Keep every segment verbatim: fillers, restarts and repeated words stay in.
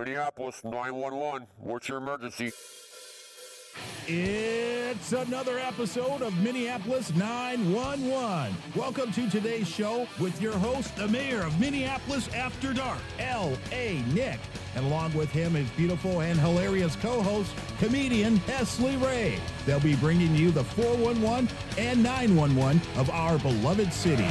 Minneapolis, nine one one, what's your emergency? It's another episode of Minneapolis nine one one. Welcome to today's show with your host, the mayor of Minneapolis After Dark, L A. Nick. And along with him, his beautiful and hilarious co-host, comedian Hesley Ray. They'll be bringing you the four one one and nine one one of our beloved city.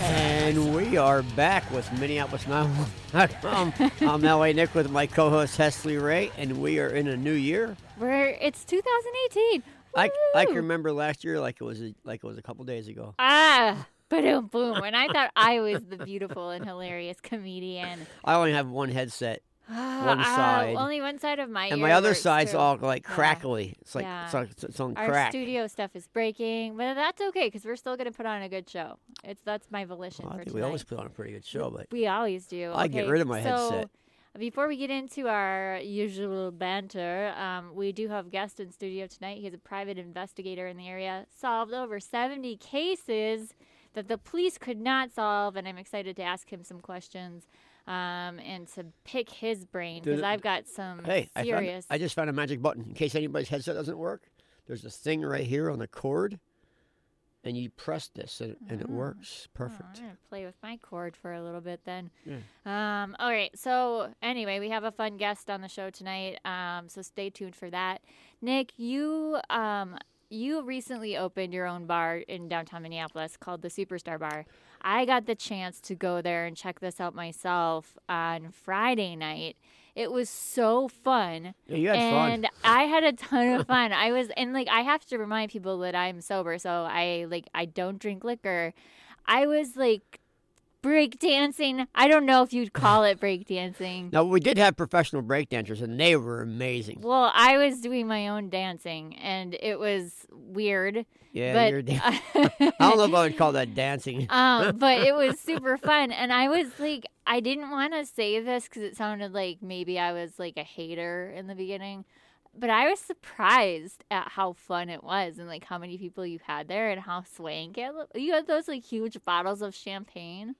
And we are back with Minneapolis nine one one dot com. I'm L A. Nick with my co-host Hesley Ray, and we are in a new year. We're it's two thousand eighteen. I, I can remember last year like it was a, like it was a couple days ago. Ah, boom, boom! And I thought I was the beautiful and hilarious comedian. I only have one headset, oh, one side, uh, only one side of my ear, and my other side's too. all like crackly. Yeah. It's like yeah. it's, on, it's on crack. Our studio stuff is breaking, but that's okay because we're still going to put on a good show. It's that's my volition. Well, I for think we always put on a pretty good show, but we always do. I okay, get rid of my so, headset. Before we get into our usual banter, um, we do have guests in studio tonight. He's a private investigator in the area, solved over seventy cases that the police could not solve, and I'm excited to ask him some questions um, and to pick his brain because I've got some hey, serious... I, found, I just found a magic button. In case anybody's headset doesn't work, there's this thing right here on the cord, and you press this, and, and it works. Perfect. Oh, I'm going to play with my cord for a little bit then. Yeah. Um, all right. So anyway, we have a fun guest on the show tonight, um, so stay tuned for that. Nick, you um, you recently opened your own bar in downtown Minneapolis called the Superstar Bar. I got the chance to go there and check this out myself on Friday night. It was so fun. Yeah, you had and fun. I had a ton of fun. I was, and like, I have to remind people that I'm sober, so I like, I don't drink liquor. I was like break dancing. I don't know if you'd call it break dancing. No, we did have professional break dancers, and they were amazing. Well, I was doing my own dancing, and it was weird. Yeah, but, you're dan- I don't know if I would call that dancing. um, but it was super fun, and I was like. I didn't want to say this because it sounded like maybe I was like a hater in the beginning, but I was surprised at how fun it was and like how many people you had there and how swank it looked. You had those like huge bottles of champagne.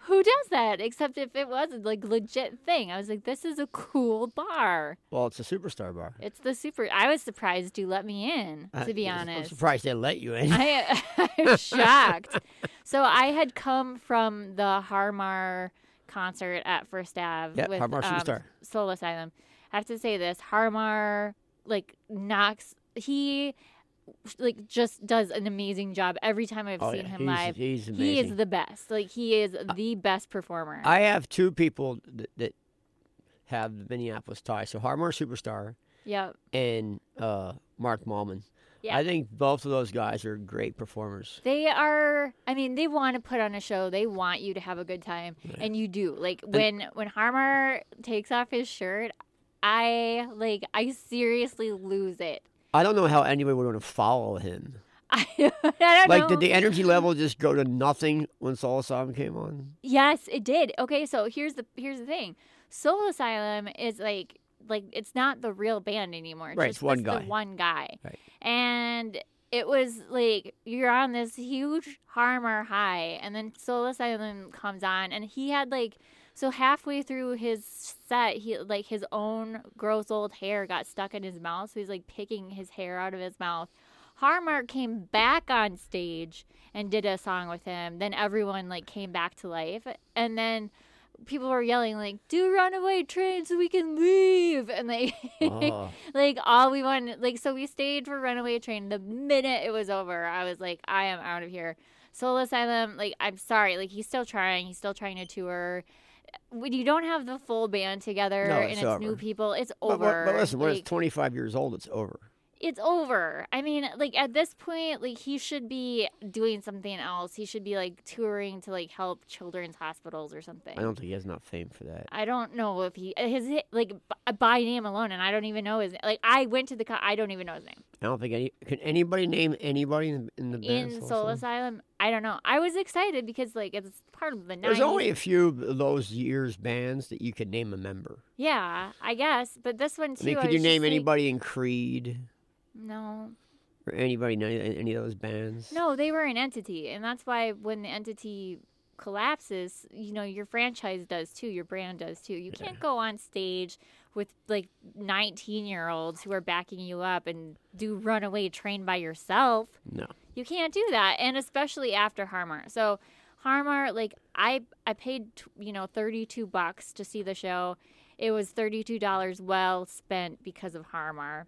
Who does that? Except if it was a like, legit thing. I was like, this is a cool bar. Well, it's a Superstar Bar. It's the super. I was surprised you let me in, to be uh, honest. I'm surprised they let you in. I, I'm shocked. So I had come from the Har Mar concert at First Ave yep, with Har Mar Superstar. Um, Soul Asylum. I have to say this, Har Mar like knocks he like just does an amazing job every time I've oh, seen yeah. him he's, live. He's amazing. He is the best. Like he is the uh, best performer. I have two people that, that have the Minneapolis tie. So Har Mar Superstar yep. and uh, Mark Malman. Yeah. I think both of those guys are great performers. They are, I mean, they want to put on a show. They want you to have a good time, right. And you do. Like, when, and, when Har Mar takes off his shirt, I, like, I seriously lose it. I don't know how anybody would want to follow him. I, I don't like, know. Did the energy level just go to nothing when Soul Asylum came on? Yes, it did. Okay, so here's the here's the thing. Soul Asylum is, like... Like, it's not the real band anymore. It's right, just, it's one it's guy. the one guy. Right. And it was, like, you're on this huge Har Mar high, and then Soul Asylum comes on, and he had, like, so halfway through his set, he like, his own gross old hair got stuck in his mouth, so he's, like, picking his hair out of his mouth. Har Mar came back on stage and did a song with him. Then everyone, like, came back to life, and then... People were yelling, like, do Runaway Train so we can leave. And they, oh. like, all we wanted, like, so we stayed for Runaway Train. The minute it was over, I was like, I am out of here. Soul Asylum, like, I'm sorry. Like, he's still trying. He's still trying to tour. When you don't have the full band together no, it's and it's over. New people, it's over. But, but, but listen, like, when it's twenty-five years old, it's over. It's over. I mean, like, at this point, like, he should be doing something else. He should be, like, touring to, like, help children's hospitals or something. I don't think he has enough fame for that. I don't know if he... His, like, by name alone, and I don't even know his... Like, I went to the... Co- I don't even know his name. I don't think any... Can anybody name anybody in, in the band? In Soul Asylum? I don't know. I was excited because, like, it's part of the nineties. There's only a few of those years' bands that you could name a member. Yeah, I guess. But this one, too, I mean, could I you name anybody like, in Creed... No. Or anybody know any of those bands? No, they were an entity, and that's why when the entity collapses, you know, your franchise does too, your brand does too. You yeah. can't go on stage with like nineteen year olds who are backing you up and do Runaway Train by yourself. No, you can't do that. And especially after Har Mar. So Har Mar, like I, I paid, you know, thirty-two bucks to see the show. It was thirty-two dollars well spent because of Har Mar.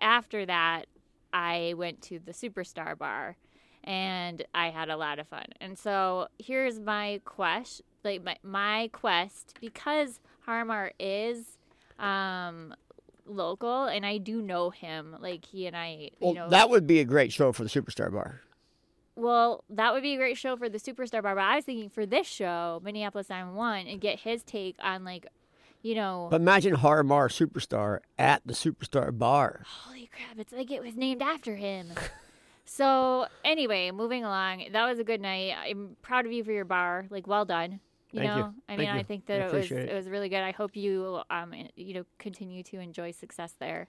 After that, I went to the Superstar Bar and I had a lot of fun. And so here's my quest, like my, my quest, because Har Mar is um, local and I do know him. Like he and I, you well, know. That would be a great show for the Superstar Bar. Well, that would be a great show for the Superstar Bar. But I was thinking for this show, Minneapolis nine one one, and get his take on like, you know. But imagine Har Mar Superstar at the Superstar Bar. Holy crap, it's like it was named after him. So, anyway, moving along. That was a good night. I'm proud of you for your bar. Like, well done. You Thank know, you. I mean, Thank I think that I it was it. it was really good. I hope you um you know continue to enjoy success there.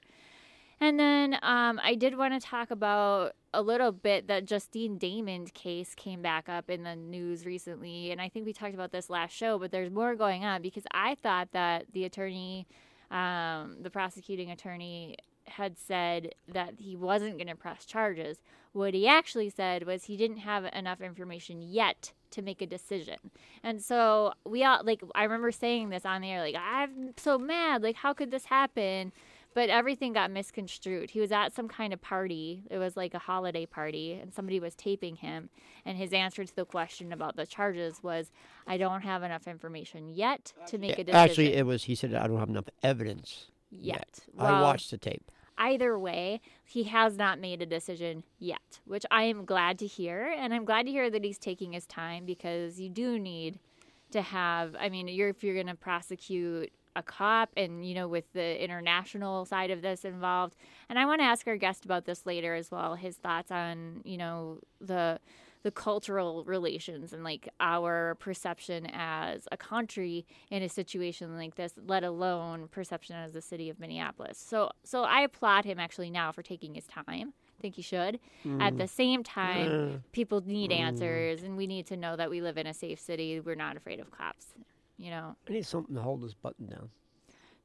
And then um, I did want to talk about a little bit that Justine Damond case came back up in the news recently. And I think we talked about this last show, but there's more going on because I thought that the attorney, um, the prosecuting attorney, had said that he wasn't going to press charges. What he actually said was he didn't have enough information yet to make a decision. And so we all, like, I remember saying this on the air, like, I'm so mad. Like, how could this happen? But everything got misconstrued. He was at some kind of party. It was like a holiday party, and somebody was taping him. And his answer to the question about the charges was, I don't have enough information yet to make a decision. Actually, it was, he said, I don't have enough evidence yet. yet. Well, I watched the tape. Either way, he has not made a decision yet, which I am glad to hear. And I'm glad to hear that he's taking his time because you do need to have, I mean, you're, if you're going to prosecute a cop and, you know, with the international side of this involved. And I want to ask our guest about this later as well, his thoughts on, you know, the the cultural relations and, like, our perception as a country in a situation like this, let alone perception as the city of Minneapolis. So, so I applaud him actually now for taking his time. I think he should. Mm. At the same time, yeah. people need mm. answers, and we need to know that we live in a safe city. We're not afraid of cops. You know, I need something to hold this button down.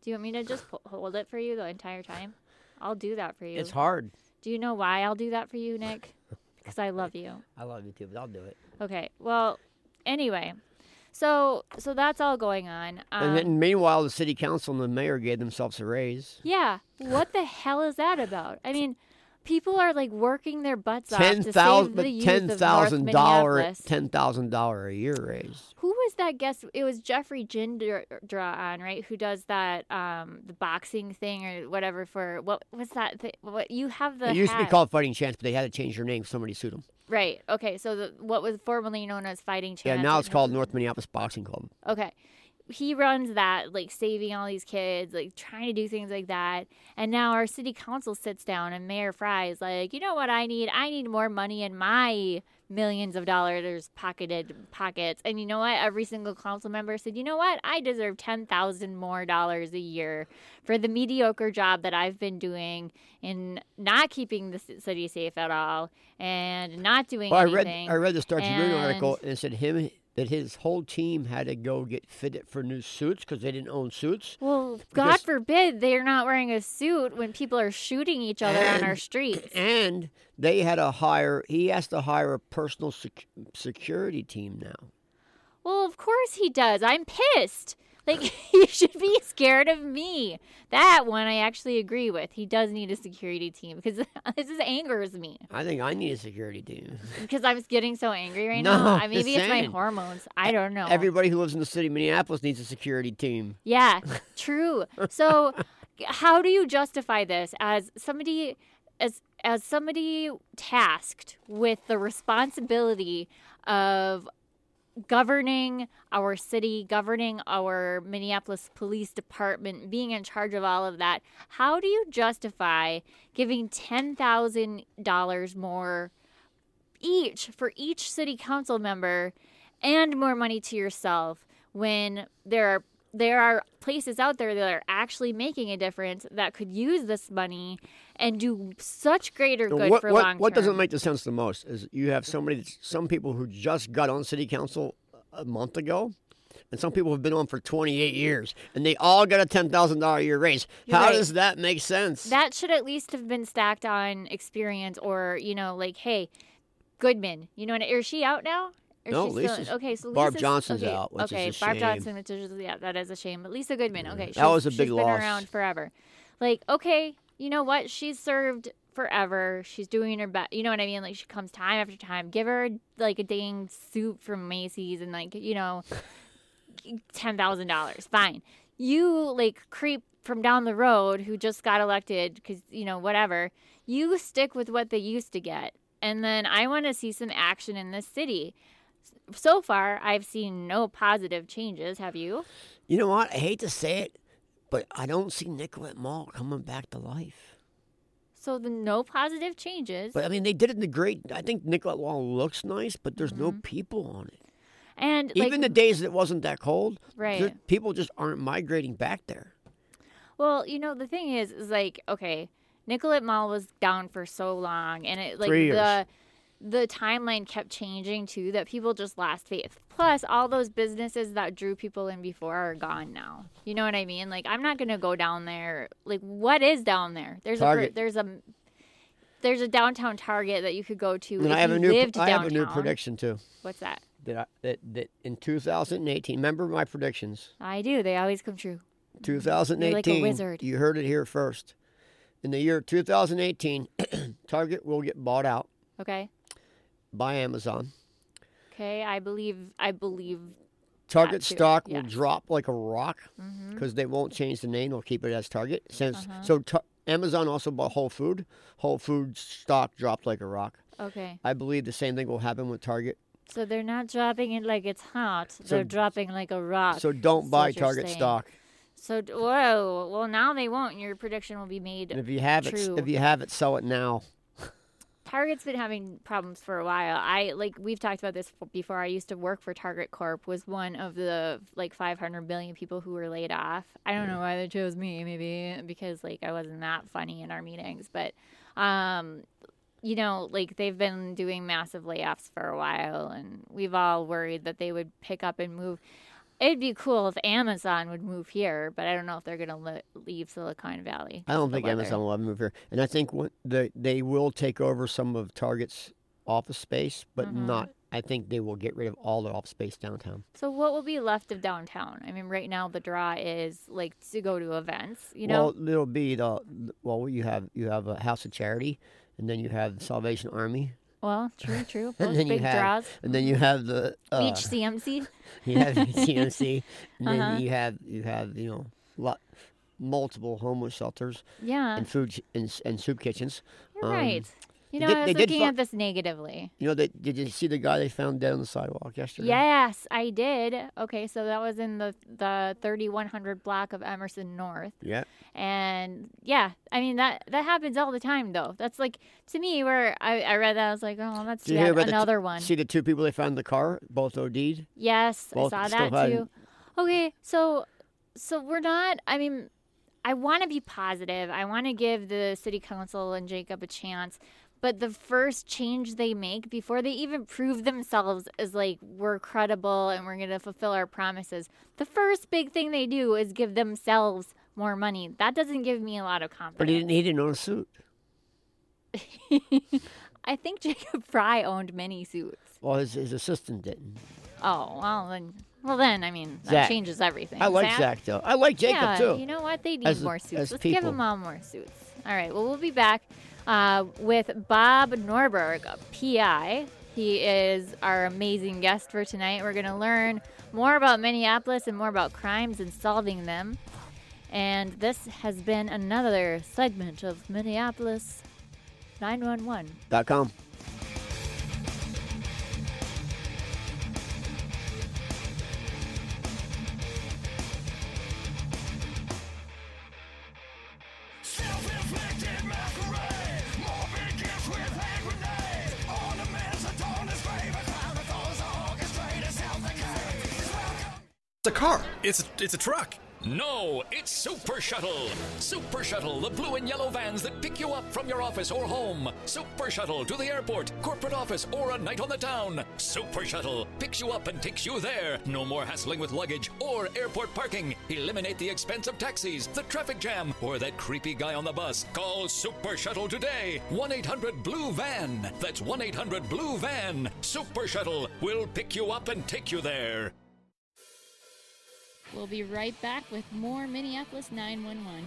Do you want me to just po- hold it for you the entire time? I'll do that for you. It's hard. Do you know why I'll do that for you, Nick? Because I love you. I love you too, but I'll do it. Okay. Well, anyway, so so that's all going on. Um, and then meanwhile, the city council and the mayor gave themselves a raise. Yeah. What the hell is that about? I mean, people are like working their butts off to save the youth of North Minneapolis. ten thousand dollars a year raise. Who was that guest? It was Jeffrey Jindra on, right? Who does that um, the boxing thing or whatever for what was that? Th- what you have the it used hat. to be called Fighting Chance, but they had to change their name. Somebody sued them. Right. Okay. So the, what was formerly known as Fighting Chance? Yeah. Now it's called North Minneapolis Boxing Club. Okay. He runs that, like, saving all these kids, like, trying to do things like that. And now our city council sits down and Mayor Frey is like, you know what I need? I need more money in my millions of dollars pocketed pockets. And you know what? Every single council member said, you know what? I deserve ten thousand dollars more dollars a year for the mediocre job that I've been doing in not keeping the city safe at all and not doing well, anything. I read, I read the Star Tribune article and it said him... that his whole team had to go get fitted for new suits because they didn't own suits. Well, God forbid they're not wearing a suit when people are shooting each other and, on our streets. And they had to hire, he has to hire a personal sec- security team now. Well, of course he does. I'm pissed. Like, he should be scared of me. That one I actually agree with. He does need a security team because this is angers me. I think I need a security team. Because I'm getting so angry right no, now. I, maybe it's my hormones. I don't know. Everybody who lives in the city of Minneapolis needs a security team. Yeah, true. So how do you justify this as somebody as as somebody tasked with the responsibility of governing our city, governing our Minneapolis Police Department, being in charge of all of that? How do you justify giving ten thousand dollars more each for each city council member and more money to yourself when there are there are places out there that are actually making a difference that could use this money and do such greater now, good what, for what, long term. What doesn't make the sense the most is you have somebody, some people who just got on city council a month ago, and some people have been on for twenty-eight years, and they all got a ten thousand dollars a year raise. You're How right. does that make sense? That should at least have been stacked on experience or, you know, like, hey, Goodman, you know, is she out now? Or no, Lisa's. Still, okay, so Barb Lisa's, Johnson's okay, out, which okay, is a Barb shame. Johnson, which is, yeah, that is a shame. But Lisa Goodman, yeah. okay, she's, that was a big she's loss. Been around forever. Like, okay, you know what? She's served forever. She's doing her best. You know what I mean? Like, she comes time after time. Give her, like, a dang suit from Macy's and, like, you know, ten thousand dollars. Fine. You, like, creep from down the road who just got elected because, you know, whatever. You stick with what they used to get. And then I want to see some action in this city. So far, I've seen no positive changes. Have you? You know what? I hate to say it, but I don't see Nicollet Mall coming back to life. So the no positive changes. But, I mean, they did it in the great... I think Nicollet Mall looks nice, but there's mm-hmm. no people on it. And even like, the days that it wasn't that cold, right. people just aren't migrating back there. Well, you know, the thing is, is like, okay, Nicollet Mall was down for so long, and it like Three years. the... the timeline kept changing, too, that people just lost faith. Plus, all those businesses that drew people in before are gone now. You know what I mean? Like, I'm not going to go down there. Like, what is down there? There's Target. a there's a there's a downtown Target that you could go to. And if I have you a new lived I downtown. have a new prediction too. What's that? That I, that that in two thousand eighteen. Remember my predictions? I do. They always come true. two thousand eighteen. You're like a wizard. You heard it here first. In the year two thousand eighteen, Target will get bought out. Okay. By Amazon. Okay, I believe. I believe. Target stock yeah. will drop like a rock because mm-hmm. they won't change the name; they'll keep it as Target. Since uh-huh. so, ta- Amazon also bought Whole Foods. Whole Foods stock dropped like a rock. Okay. I believe the same thing will happen with Target. So they're not dropping it like it's hot; so, they're dropping like a rock. So don't buy Target saying. stock. So whoa, well now they won't. Your prediction will be made. And if you have true. it, if you have it, sell it now. Target's been having problems for a while. I like we've talked about this before. I used to work for Target Corp. Was one of the like five hundred million people who were laid off. I don't know why they chose me. Maybe because like I wasn't that funny in our meetings. But, um, you know, like they've been doing massive layoffs for a while, and we've all worried that they would pick up and move. It'd be cool if Amazon would move here, but I don't know if they're going to le- leave Silicon Valley. I don't think weather. Amazon will ever move here. And I think when the, they will take over some of Target's office space, but mm-hmm. not. I think they will get rid of all the office space downtown. So what will be left of downtown? I mean, right now the draw is like to go to events, you know? Well, it'll be the, well, you have, you have a House of Charity, and then you have Salvation Army. Well, true, true. Those big have, draws. And then you have the uh, Beach C M C. You have C M C. And uh-huh. then you have you have you know lot, multiple homeless shelters. Yeah. And food and, and soup kitchens. You're um, right. You know, did, I was looking fo- at this negatively. You know, they, did you see the guy they found dead on the sidewalk yesterday? Yes, I did. Okay, so that was in the the thirty-one hundred block of Emerson North. Yeah. And, yeah, I mean, that, that happens all the time, though. That's like, to me, where I, I read that, I was like, oh, that's yet another t- one. See the two people they found in the car? Both O D'd? Yes, both I saw that, had... too. Okay, so so we're not, I mean, I want to be positive. I want to give the city council and Jacob a chance. But the first change they make before they even prove themselves as like we're credible and we're going to fulfill our promises, the first big thing they do is give themselves more money. That doesn't give me a lot of confidence. But he didn't, he didn't own a suit. I think Jacob Frey owned many suits. Well, his, his assistant didn't. Oh, well then, well then, I mean, that Zach. changes everything. I like Zach, Zach though. I like Jacob yeah, too. You know what? They need as, more suits. Let's people. give them all more suits. All right, well, we'll be back. Uh, with Bob Nordberg, P I. He is our amazing guest for tonight. We're going to learn more about Minneapolis and more about crimes and solving them. And this has been another segment of Minneapolis nine one one dot com. It's a car. It's a, it's a truck. No, it's Super Shuttle. Super Shuttle, the blue and yellow vans that pick you up from your office or home. Super Shuttle to the airport, corporate office, or a night on the town. Super Shuttle picks you up and takes you there. No more hassling with luggage or airport parking. Eliminate the expense of taxis, the traffic jam, or that creepy guy on the bus. Call Super Shuttle today. one eight hundred blue van. That's one eight hundred blue van. Super Shuttle will pick you up and take you there. We'll be right back with more Minneapolis nine one one.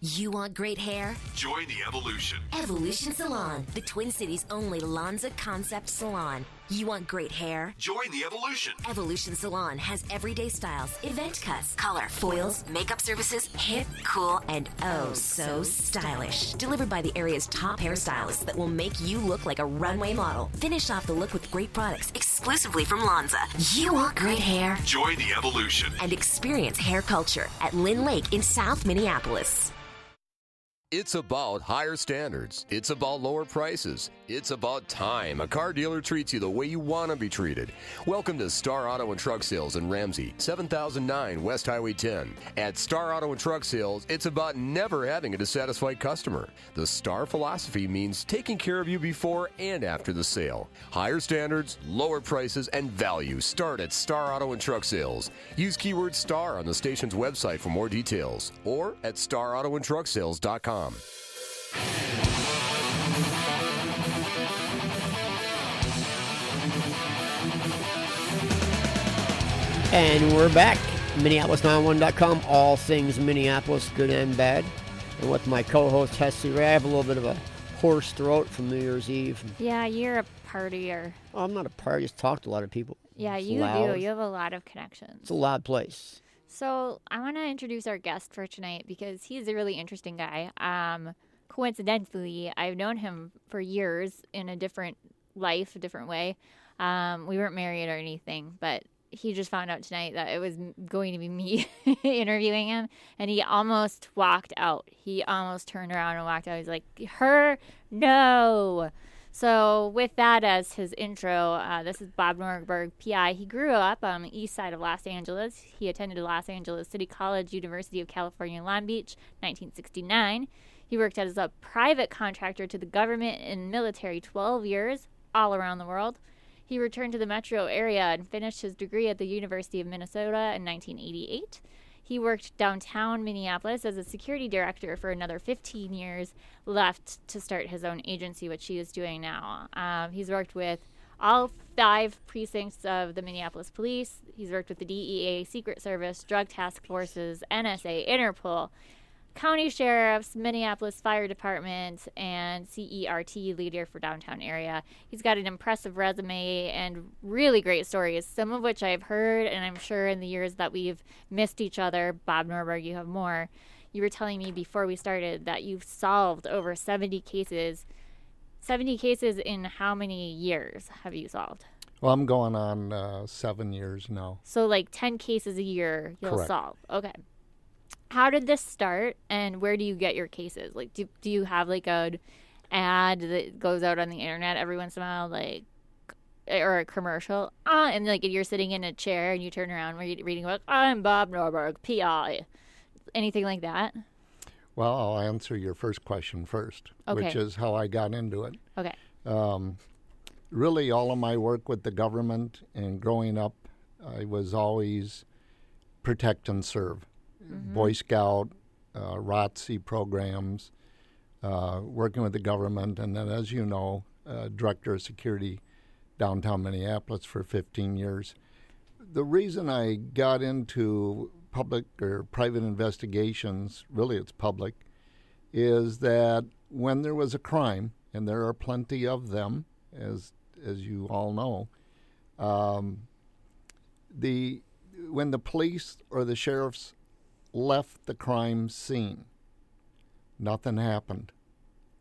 You want great hair? Join the Evolution. Evolution Salon, the Twin Cities' only Lanza concept salon. You want great hair? Join the Evolution. Evolution Salon has everyday styles, event cuts, color, foils, makeup services, hip, cool, and oh so stylish. Delivered by the area's top hairstylists that will make you look like a runway model. Finish off the look with great products exclusively from Lanza. You want great hair? Join the Evolution. And experience hair culture at Lynn Lake in South Minneapolis. It's about higher standards. It's about lower prices. It's about time. A car dealer treats you the way you want to be treated. Welcome to Star Auto and Truck Sales in Ramsey, seven thousand nine West Highway ten. At Star Auto and Truck Sales, it's about never having a dissatisfied customer. The Star philosophy means taking care of you before and after the sale. Higher standards, lower prices, and value start at Star Auto and Truck Sales. Use keyword STAR on the station's website for more details or at star auto and truck sales dot com. And we're back. Minneapolis nine one one dot com. All things Minneapolis, good and bad. And with my co-host, Hessie Ray. I have a little bit of a hoarse throat from New Year's Eve. Yeah, you're a partier. Oh, I'm not a partier. I just talked to a lot of people. Yeah, it's you loud. do. You have a lot of connections. It's a loud place. So I want to introduce our guest for tonight because he's a really interesting guy. Um, coincidentally, I've known him for years in a different life, a different way. Um, we weren't married or anything, but he just found out tonight that it was going to be me interviewing him, and he almost walked out. He almost turned around and walked out. He's like, her, no. So with that as his intro, uh, this is Bob Nordberg, P I. He grew up on the east side of Los Angeles. He attended Los Angeles City College, University of California, Long Beach, nineteen sixty-nine. He worked as a private contractor to the government and military twelve years all around the world. He returned to the metro area and finished his degree at the University of Minnesota in nineteen eighty-eight. He worked downtown Minneapolis as a security director for another fifteen years, left to start his own agency, which he is doing now. Um, he's worked with all five precincts of the Minneapolis police. He's worked with the D E A, Secret Service, Drug Task Forces, N S A, Interpol, county sheriffs, Minneapolis Fire Department, and C E R T leader for downtown area. He's got an impressive resume and really great stories, some of which I've heard, and I'm sure in the years that we've missed each other, Bob Nordberg, you have more. You were telling me before we started that you've solved over seventy cases. seventy cases in how many years have you solved? Well, I'm going on uh, seven years now. So like ten cases a year you'll Correct. solve. Okay. How did this start, and where do you get your cases? Like, do do you have, like, an ad that goes out on the internet every once in a while, like, or a commercial? Uh, and, like, you're sitting in a chair, and you turn around reading about, I'm Bob Nordberg, P I. Anything like that? Well, I'll answer your first question first, okay. which is how I got into it. Okay. Um, really, all of my work with the government and growing up, I was always protect and serve. Mm-hmm. Boy Scout, uh, R O T C programs, uh, working with the government, and then, as you know, uh, Director of Security downtown Minneapolis for fifteen years. The reason I got into public or private investigations, really it's public, is that when there was a crime, and there are plenty of them, as as you all know, um, the when the police or the sheriffs left the crime scene, nothing happened.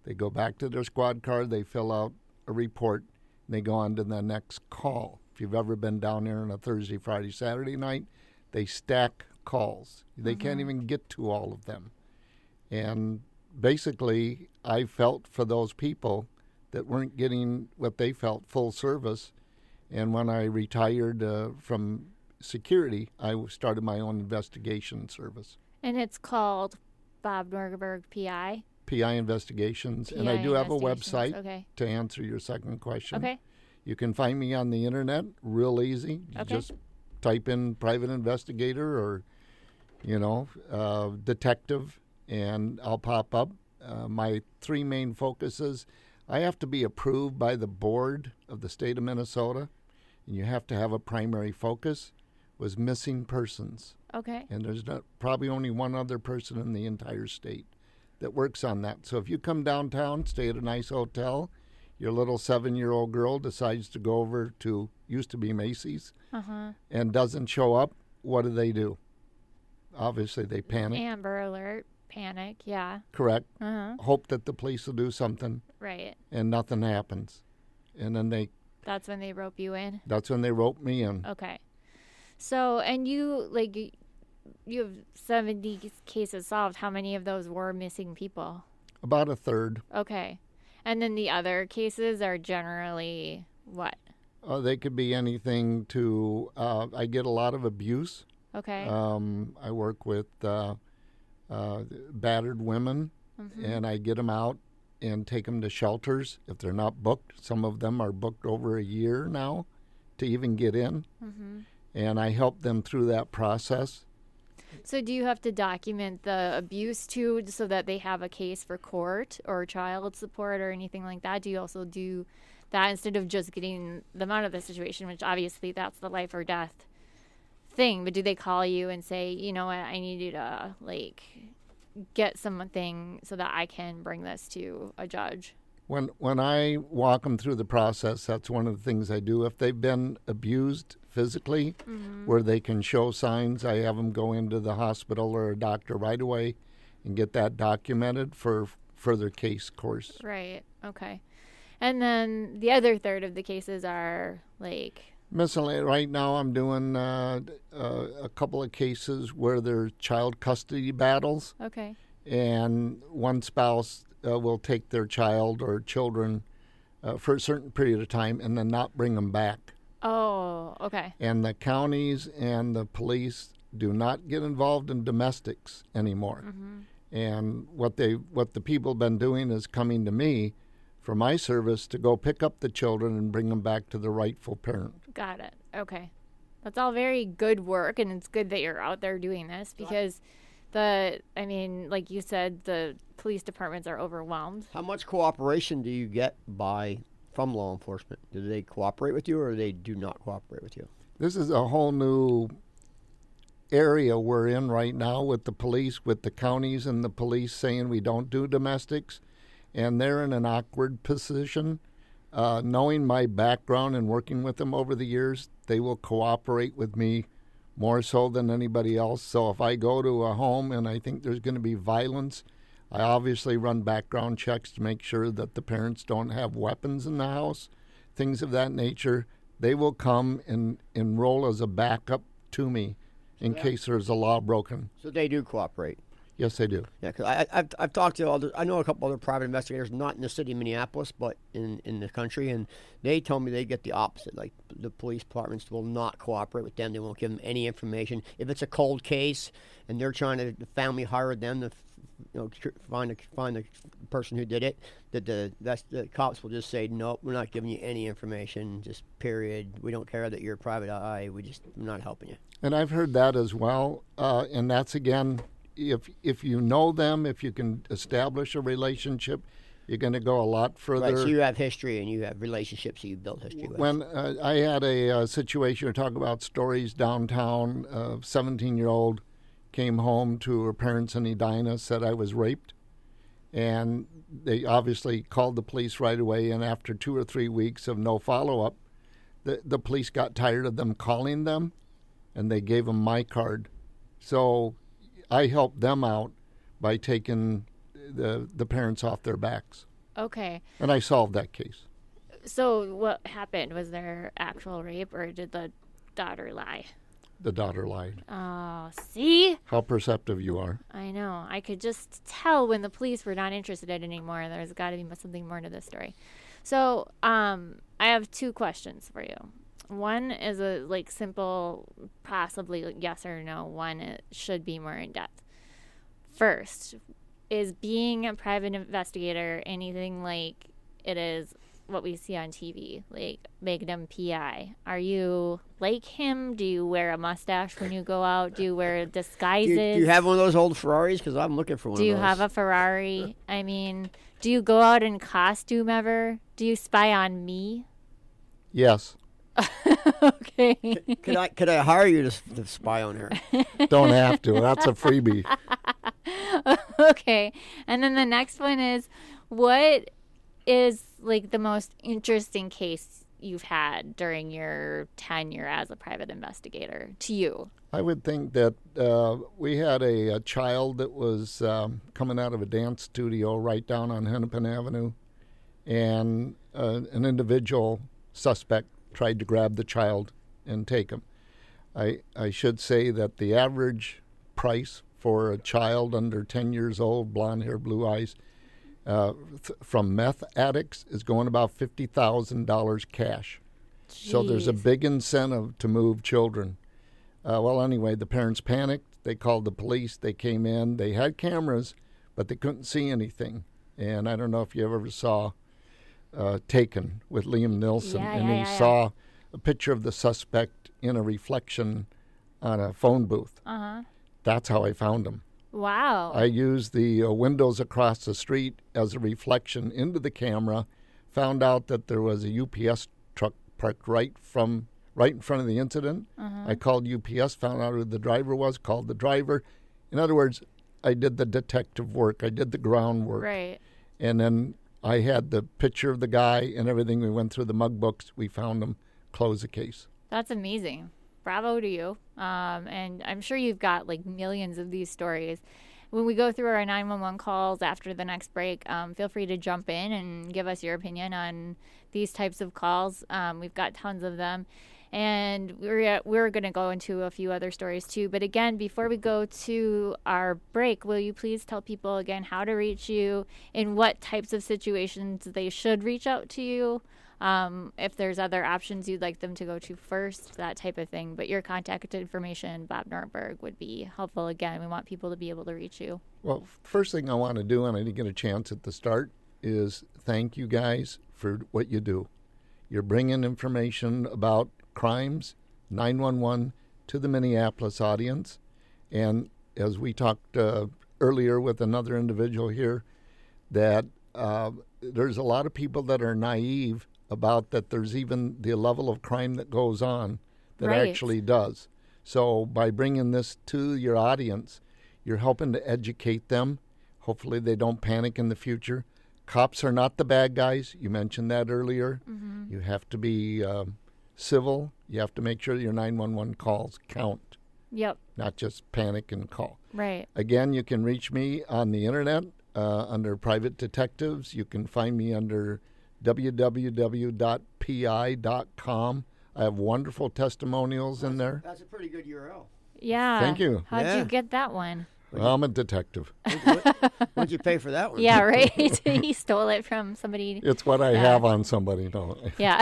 They go back to their squad car, they fill out a report, and they go on to the next call. If you've ever been down here on a Thursday, Friday, Saturday night, they stack calls. They mm-hmm. can't even get to all of them. And basically, I felt for those people that weren't getting what they felt full service, And when I retired uh, from security, I started my own investigation service. And it's called Bob Nordberg P I? P I Investigations. P I and I do have a website okay. to answer your second question. Okay. You can find me on the internet real easy. You okay. just type in private investigator or, you know, uh, detective, and I'll pop up. Uh, my three main focuses, I have to be approved by the board of the state of Minnesota, and you have to have a primary focus, was missing persons. Okay. And there's not, probably only one other person in the entire state that works on that. So if you come downtown, stay at a nice hotel, your little seven-year-old girl decides to go over to, used to be Macy's, uh-huh. and doesn't show up, what do they do? Obviously, they panic. Amber alert. Panic, yeah. Correct. Uh-huh. Hope that the police will do something. Right. And nothing happens. And then they... That's when they rope you in? That's when they rope me in. Okay. So, and you, like, you have seventy cases solved. How many of those were missing people? About a third. Okay. And then the other cases are generally what? Uh, they could be anything to... Uh, I get a lot of abuse. Okay. Um, I work with... Uh, Uh, battered women, mm-hmm. and I get them out and take them to shelters if they're not booked. Some of them are booked over a year now to even get in, mm-hmm. and I help them through that process. So do you have to document the abuse, too, so that they have a case for court or child support or anything like that? Do you also do that instead of just getting them out of the situation, which obviously that's the life or death thing, but do they call you and say, you know what, I need you to, like, get something so that I can bring this to a judge? When when I walk them through the process, that's one of the things I do. If they've been abused physically, mm-hmm. where they can show signs, I have them go into the hospital or a doctor right away and get that documented for further case course. Right, okay. And then the other third of the cases are, like... Miscellaneous. Right now I'm doing uh, uh, a couple of cases where there's child custody battles. Okay. And one spouse uh, will take their child or children uh, for a certain period of time and then not bring them back. Oh, okay. And the counties and the police do not get involved in domestics anymore. Mm-hmm. And what they what the people have been doing is coming to me for my service to go pick up the children and bring them back to the rightful parent. Got it. Okay. That's all very good work, and it's good that you're out there doing this because the, I mean, like you said, the police departments are overwhelmed. How much cooperation do you get by from law enforcement? Do they cooperate with you or they do not cooperate with you? This is a whole new area we're in right now with the police, with the counties and the police saying we don't do domestics. And they're in an awkward position. Uh, knowing my background and working with them over the years, they will cooperate with me more so than anybody else. So if I go to a home and I think there's going to be violence, I obviously run background checks to make sure that the parents don't have weapons in the house, things of that nature. They will come and enroll as a backup to me in yeah. case there's a law broken. So they do cooperate. Yes, they do. Yeah, because I, I've I've talked to other, I know a couple other private investigators, not in the city of Minneapolis, but in, in the country, and they tell me they get the opposite. Like the police departments will not cooperate with them; they won't give them any information. If it's a cold case and they're trying to, the family hired them to, you know, find a, find the person who did it, that the that's the cops will just say, nope, we're not giving you any information. Just period. We don't care that you're a private eye. We just we're not helping you. And I've heard that as well, uh, and that's again. If if you know them, if you can establish a relationship, you're going to go a lot further. Right, so you have history and you have relationships that you built history with. When uh, I had a uh, situation, we talk about stories downtown, a uh, seventeen-year-old came home to her parents in Edina, said I was raped, and they obviously called the police right away, and after two or three weeks of no follow-up, the, the police got tired of them calling them, and they gave them my card. So... I help them out by taking the the parents off their backs. Okay. And I solved that case. So what happened? Was there actual rape or did the daughter lie? The daughter lied. Oh, see? How perceptive you are. I know. I could just tell when the police were not interested anymore. There's got to be something more to this story. So um, I have two questions for you. One is a like simple, possibly yes or no. One it should be more in depth. First, is being a private investigator anything like it is what we see on T V? Like, make them P I. Are you like him? Do you wear a mustache when you go out? Do you wear disguises? Do you, do you have one of those old Ferraris? Because I'm looking for one. Do you of those. have a Ferrari? I mean, do you go out in costume ever? Do you spy on me? Yes. Okay. Could, could I could I hire you to, to spy on her? Don't have to. That's a freebie. Okay. And then the next one is, what is like the most interesting case you've had during your tenure as a private investigator to you? I would think that uh, we had a, a child that was um, coming out of a dance studio right down on Hennepin Avenue, and uh, an individual suspect tried to grab the child and take him. I I should say that the average price for a child under ten years old, blonde hair, blue eyes, uh, th- from meth addicts is going about fifty thousand dollars cash. Jeez. So there's a big incentive to move children. Uh, well, anyway, the parents panicked. They called the police. They came in. They had cameras, but they couldn't see anything. And I don't know if you ever saw Uh, Taken with Liam Neeson, yeah, and yeah, he yeah, saw yeah. a picture of the suspect in a reflection on a phone booth. Uh-huh. That's how I found him. Wow. I used the uh, windows across the street as a reflection into the camera, found out that there was a U P S truck parked right from right in front of the incident. Uh-huh. I called U P S, found out who the driver was, called the driver. In other words, I did the detective work. I did the groundwork. Right. And then I had the picture of the guy and everything. We went through the mug books. We found him. Close the case. That's amazing. Bravo to you. Um, and I'm sure you've got like millions of these stories. When we go through our nine one one calls after the next break, um, feel free to jump in and give us your opinion on these types of calls. Um, we've got tons of them. And we're, we're going to go into a few other stories too. But again, before we go to our break, will you please tell people again how to reach you, in what types of situations they should reach out to you, um, if there's other options you'd like them to go to first, that type of thing. But your contact information, Bob Nordberg, would be helpful. Again, we want people to be able to reach you. Well, first thing I want to do, and I didn't get a chance at the start, is thank you guys for what you do. You're bringing information about crimes, nine one one, to the Minneapolis audience. And as we talked uh, earlier with another individual here, that uh, there's a lot of people that are naive about that there's even the level of crime that goes on that right. actually does. So by bringing this to your audience, you're helping to educate them. Hopefully they don't panic in the future. Cops are not the bad guys. You mentioned that earlier. Mm-hmm. You have to be Uh, civil. You have to make sure your nine one one calls count. Yep. Not just panic and call. Right. Again, you can reach me on the internet uh, under Private Detectives. You can find me under w w w dot p i dot com. I have wonderful testimonials that's, in there. That's a pretty good U R L. Yeah. Thank you. How'd yeah. you get that one? Well, I'm a detective. What, what'd you pay for that one? Yeah, right. He stole it from somebody. It's what I uh, have on somebody. No. Yeah.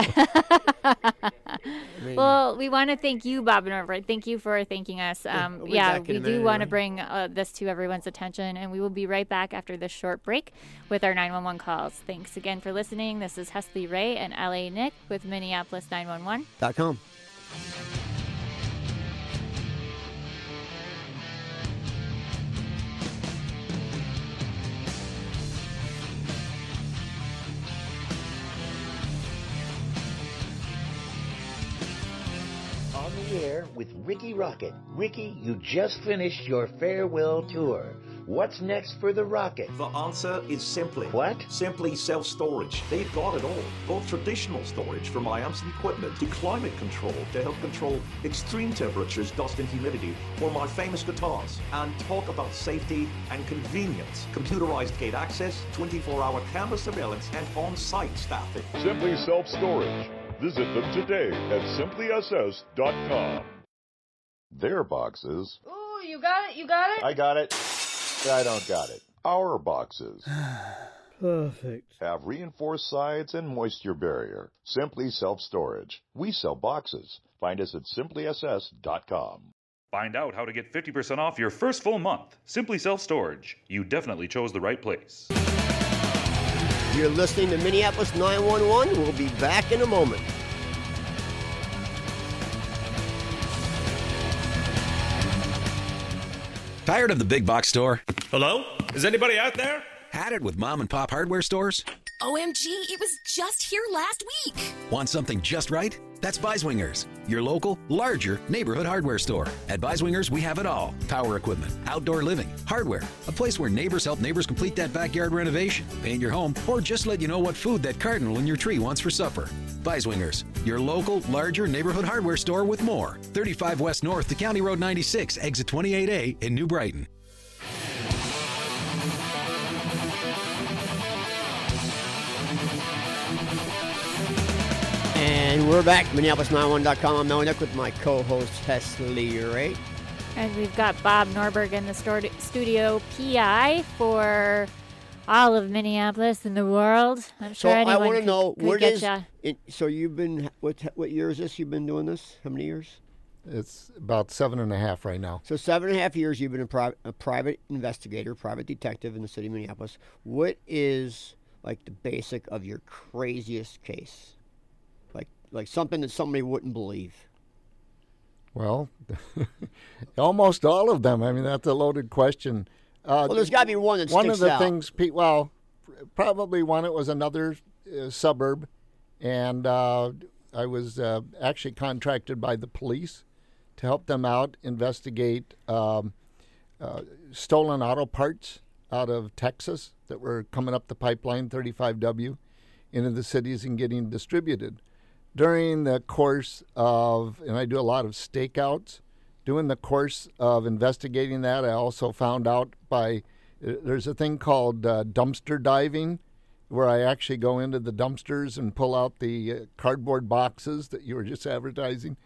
Well, we want to thank you, Bob and Robert. Thank you for thanking us. Um, yeah, yeah we do minute, want right? to bring uh, this to everyone's attention, and we will be right back after this short break with our nine one one calls. Thanks again for listening. This is Hesley Ray and L A Nick with Minneapolis nine one one dot com. Air with Ricky Rocket. Ricky, you just finished your farewell tour. What's next for the Rocket? The answer is simply. What? Simply Self Storage. They've got it all. Both traditional storage for my amps and equipment to climate control to help control extreme temperatures, dust, and humidity for my famous guitars. And talk about safety and convenience. Computerized gate access, twenty-four hour camera surveillance, and on-site staffing. Simply Self Storage. Visit them today at simply s s dot com. Their boxes. Ooh, you got it, you got it? I got it. I don't got it. Our boxes. Perfect. Have reinforced sides and moisture barrier. Simply Self Storage. We sell boxes. Find us at simply s s dot com. Find out how to get fifty percent off your first full month. Simply Self Storage. You definitely chose the right place. You're listening to Minneapolis nine one one. We'll be back in a moment. Tired of the big box store? Hello? Is anybody out there? Had it with mom and pop hardware stores? O M G, it was just here last week. Want something just right? That's Byswingers, your local, larger neighborhood hardware store. At Byswingers, we have it all. Power equipment, outdoor living, hardware, a place where neighbors help neighbors complete that backyard renovation, paint your home, or just let you know what food that cardinal in your tree wants for supper. Byswingers, your local, larger neighborhood hardware store with more. thirty-five West North to County Road ninety-six, exit twenty-eight A in New Brighton. And we're back, Minneapolis nine one dot com. I'm Melanie Duck with my co-host, Hesley Wright. And we've got Bob Nordberg in the studio, P I for all of Minneapolis and the world. I'm sure so anyone I want to know, could what is, it, so you've been, what, what year is this you've been doing this? How many years? It's about seven and a half right now. So seven and a half years you've been a, pri- a private investigator, private detective in the city of Minneapolis. What is, like, the basic of your craziest case? Like something that somebody wouldn't believe. Well, almost all of them. I mean, that's a loaded question. Uh, well, there's got to be one that sticks out. One of the things, well, probably one. It was another uh, suburb, and uh, I was uh, actually contracted by the police to help them out investigate um, uh, stolen auto parts out of Texas that were coming up the pipeline thirty-five W into the cities and getting distributed. During the course of, and I do a lot of stakeouts, during the course of investigating that, I also found out by, there's a thing called uh, dumpster diving, where I actually go into the dumpsters and pull out the uh, cardboard boxes that you were just advertising.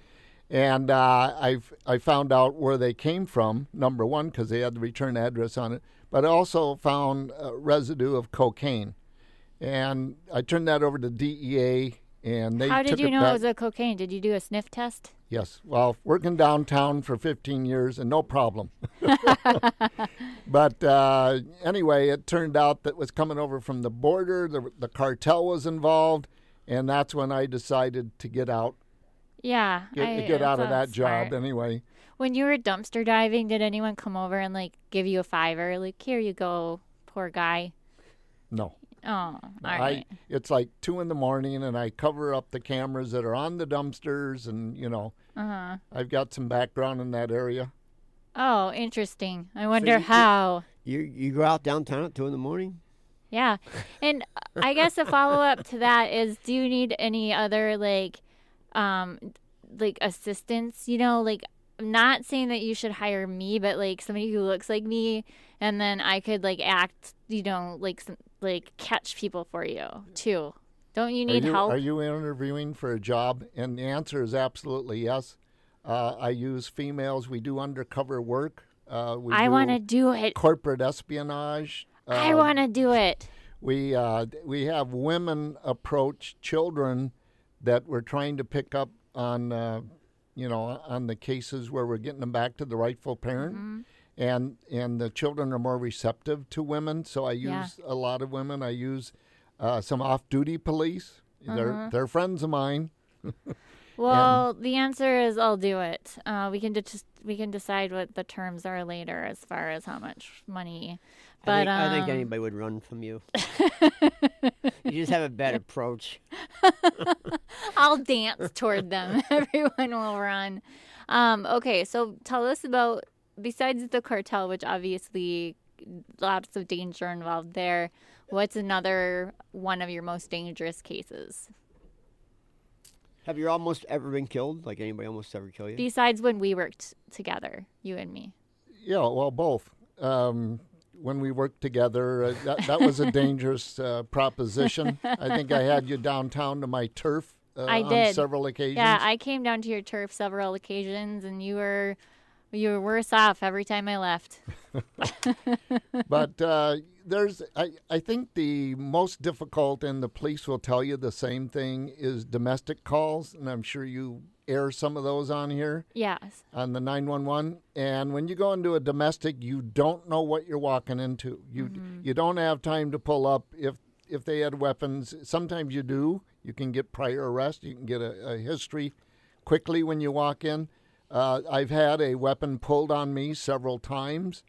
And uh, I've, I found out where they came from, number one, because they had the return address on it, but I also found a residue of cocaine. And I turned that over to D E A. And they How did took you it know back. It was a cocaine? Did you do a sniff test? Yes. Well, working downtown for fifteen years and no problem. But uh, anyway, it turned out that it was coming over from the border. The, the cartel was involved, and that's when I decided to get out. Yeah. Get, I, get out of that smart. job anyway. When you were dumpster diving, did anyone come over and, like, give you a fiver? Like, here you go, poor guy. No. Oh, all I, right. It's like two in the morning, and I cover up the cameras that are on the dumpsters, and, you know, uh-huh. I've got some background in that area. Oh, interesting. I wonder so you, how. You you go out downtown at two in the morning? Yeah. And I guess a follow-up to that is, do you need any other, like, um, like assistance, you know, like, not saying that you should hire me, but, like, somebody who looks like me, and then I could, like, act, you know, like, some, like, catch people for you too. Don't you need are you, help? Are you interviewing for a job? And the answer is absolutely yes. Uh, I use females. We do undercover work. Uh, we I want to do it. Corporate espionage. Uh, I want to do it. We uh, we have women approach children that we're trying to pick up on. Uh, you know, on the cases where we're getting them back to the rightful parent. Mm-hmm. And and the children are more receptive to women, so I use yeah. a lot of women. I use uh, some off-duty police. Mm-hmm. They're, they're friends of mine. Well, and the answer is I'll do it. Uh, we can de- we can decide what the terms are later as far as how much money. But I think, um, I think anybody would run from you. You just have a bad approach. I'll dance toward them. Everyone will run. Um, okay, so tell us about, besides the cartel, which obviously lots of danger involved there, what's another one of your most dangerous cases? Have you almost ever been killed? Like, anybody almost ever kill you? Besides when we worked together, you and me. Yeah, well, both. Um, when we worked together, uh, that, that was a dangerous uh, proposition. I think I had you downtown to my turf uh, I did. on several occasions. Yeah, I came down to your turf several occasions, and you were... You were worse off every time I left. But uh, there's, I, I think the most difficult, and the police will tell you the same thing, is domestic calls, and I'm sure you air some of those on here. Yes. On the nine one one. And when you go into a domestic, you don't know what you're walking into. You mm-hmm. you don't have time to pull up if if they had weapons. Sometimes you do. You can get prior arrest. You can get a, a history quickly when you walk in. Uh, I've had a weapon pulled on me several times.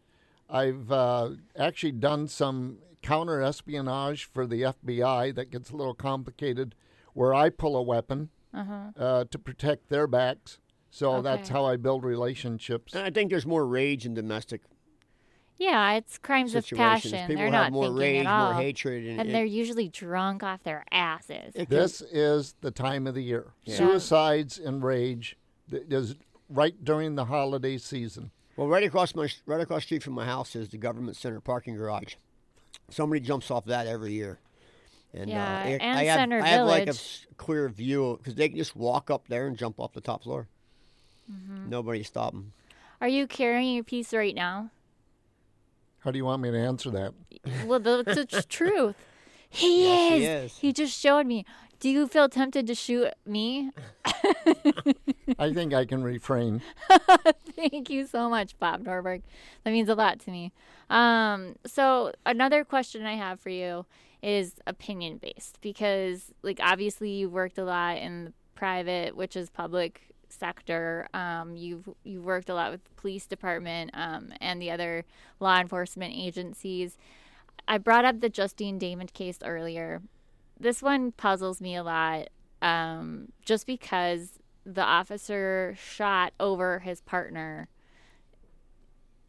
I've uh, actually done some counter-espionage for the F B I that gets a little complicated, where I pull a weapon uh-huh. uh, to protect their backs. So okay. that's how I build relationships. I think there's more rage in domestic Yeah, it's crimes situations. Of passion. People they're have not more thinking rage, at all. More hatred. And, and it, they're usually drunk off their asses. This is the time of the year. Yeah. Suicides and rage is right during the holiday season. Well, right across my right across the street from my house is the government center parking garage. Somebody jumps off that every year, and yeah, uh, I, and I have, Center I have Village. Like a clear view because they can just walk up there and jump off the top floor. Mm-hmm. Nobody stop them. Are you carrying your piece right now? How do you want me to answer that? Well, that's the truth. He, yes, is. he is. He just showed me. Do you feel tempted to shoot me? I think I can refrain. Thank you so much, Bob Nordberg. That means a lot to me. Um, so another question I have for you is opinion-based because, like, obviously you've worked a lot in the private, which is public sector. Um, you've you've worked a lot with the police department um, and the other law enforcement agencies. I brought up the Justine Damond case earlier. This one puzzles me a lot um, just because the officer shot over his partner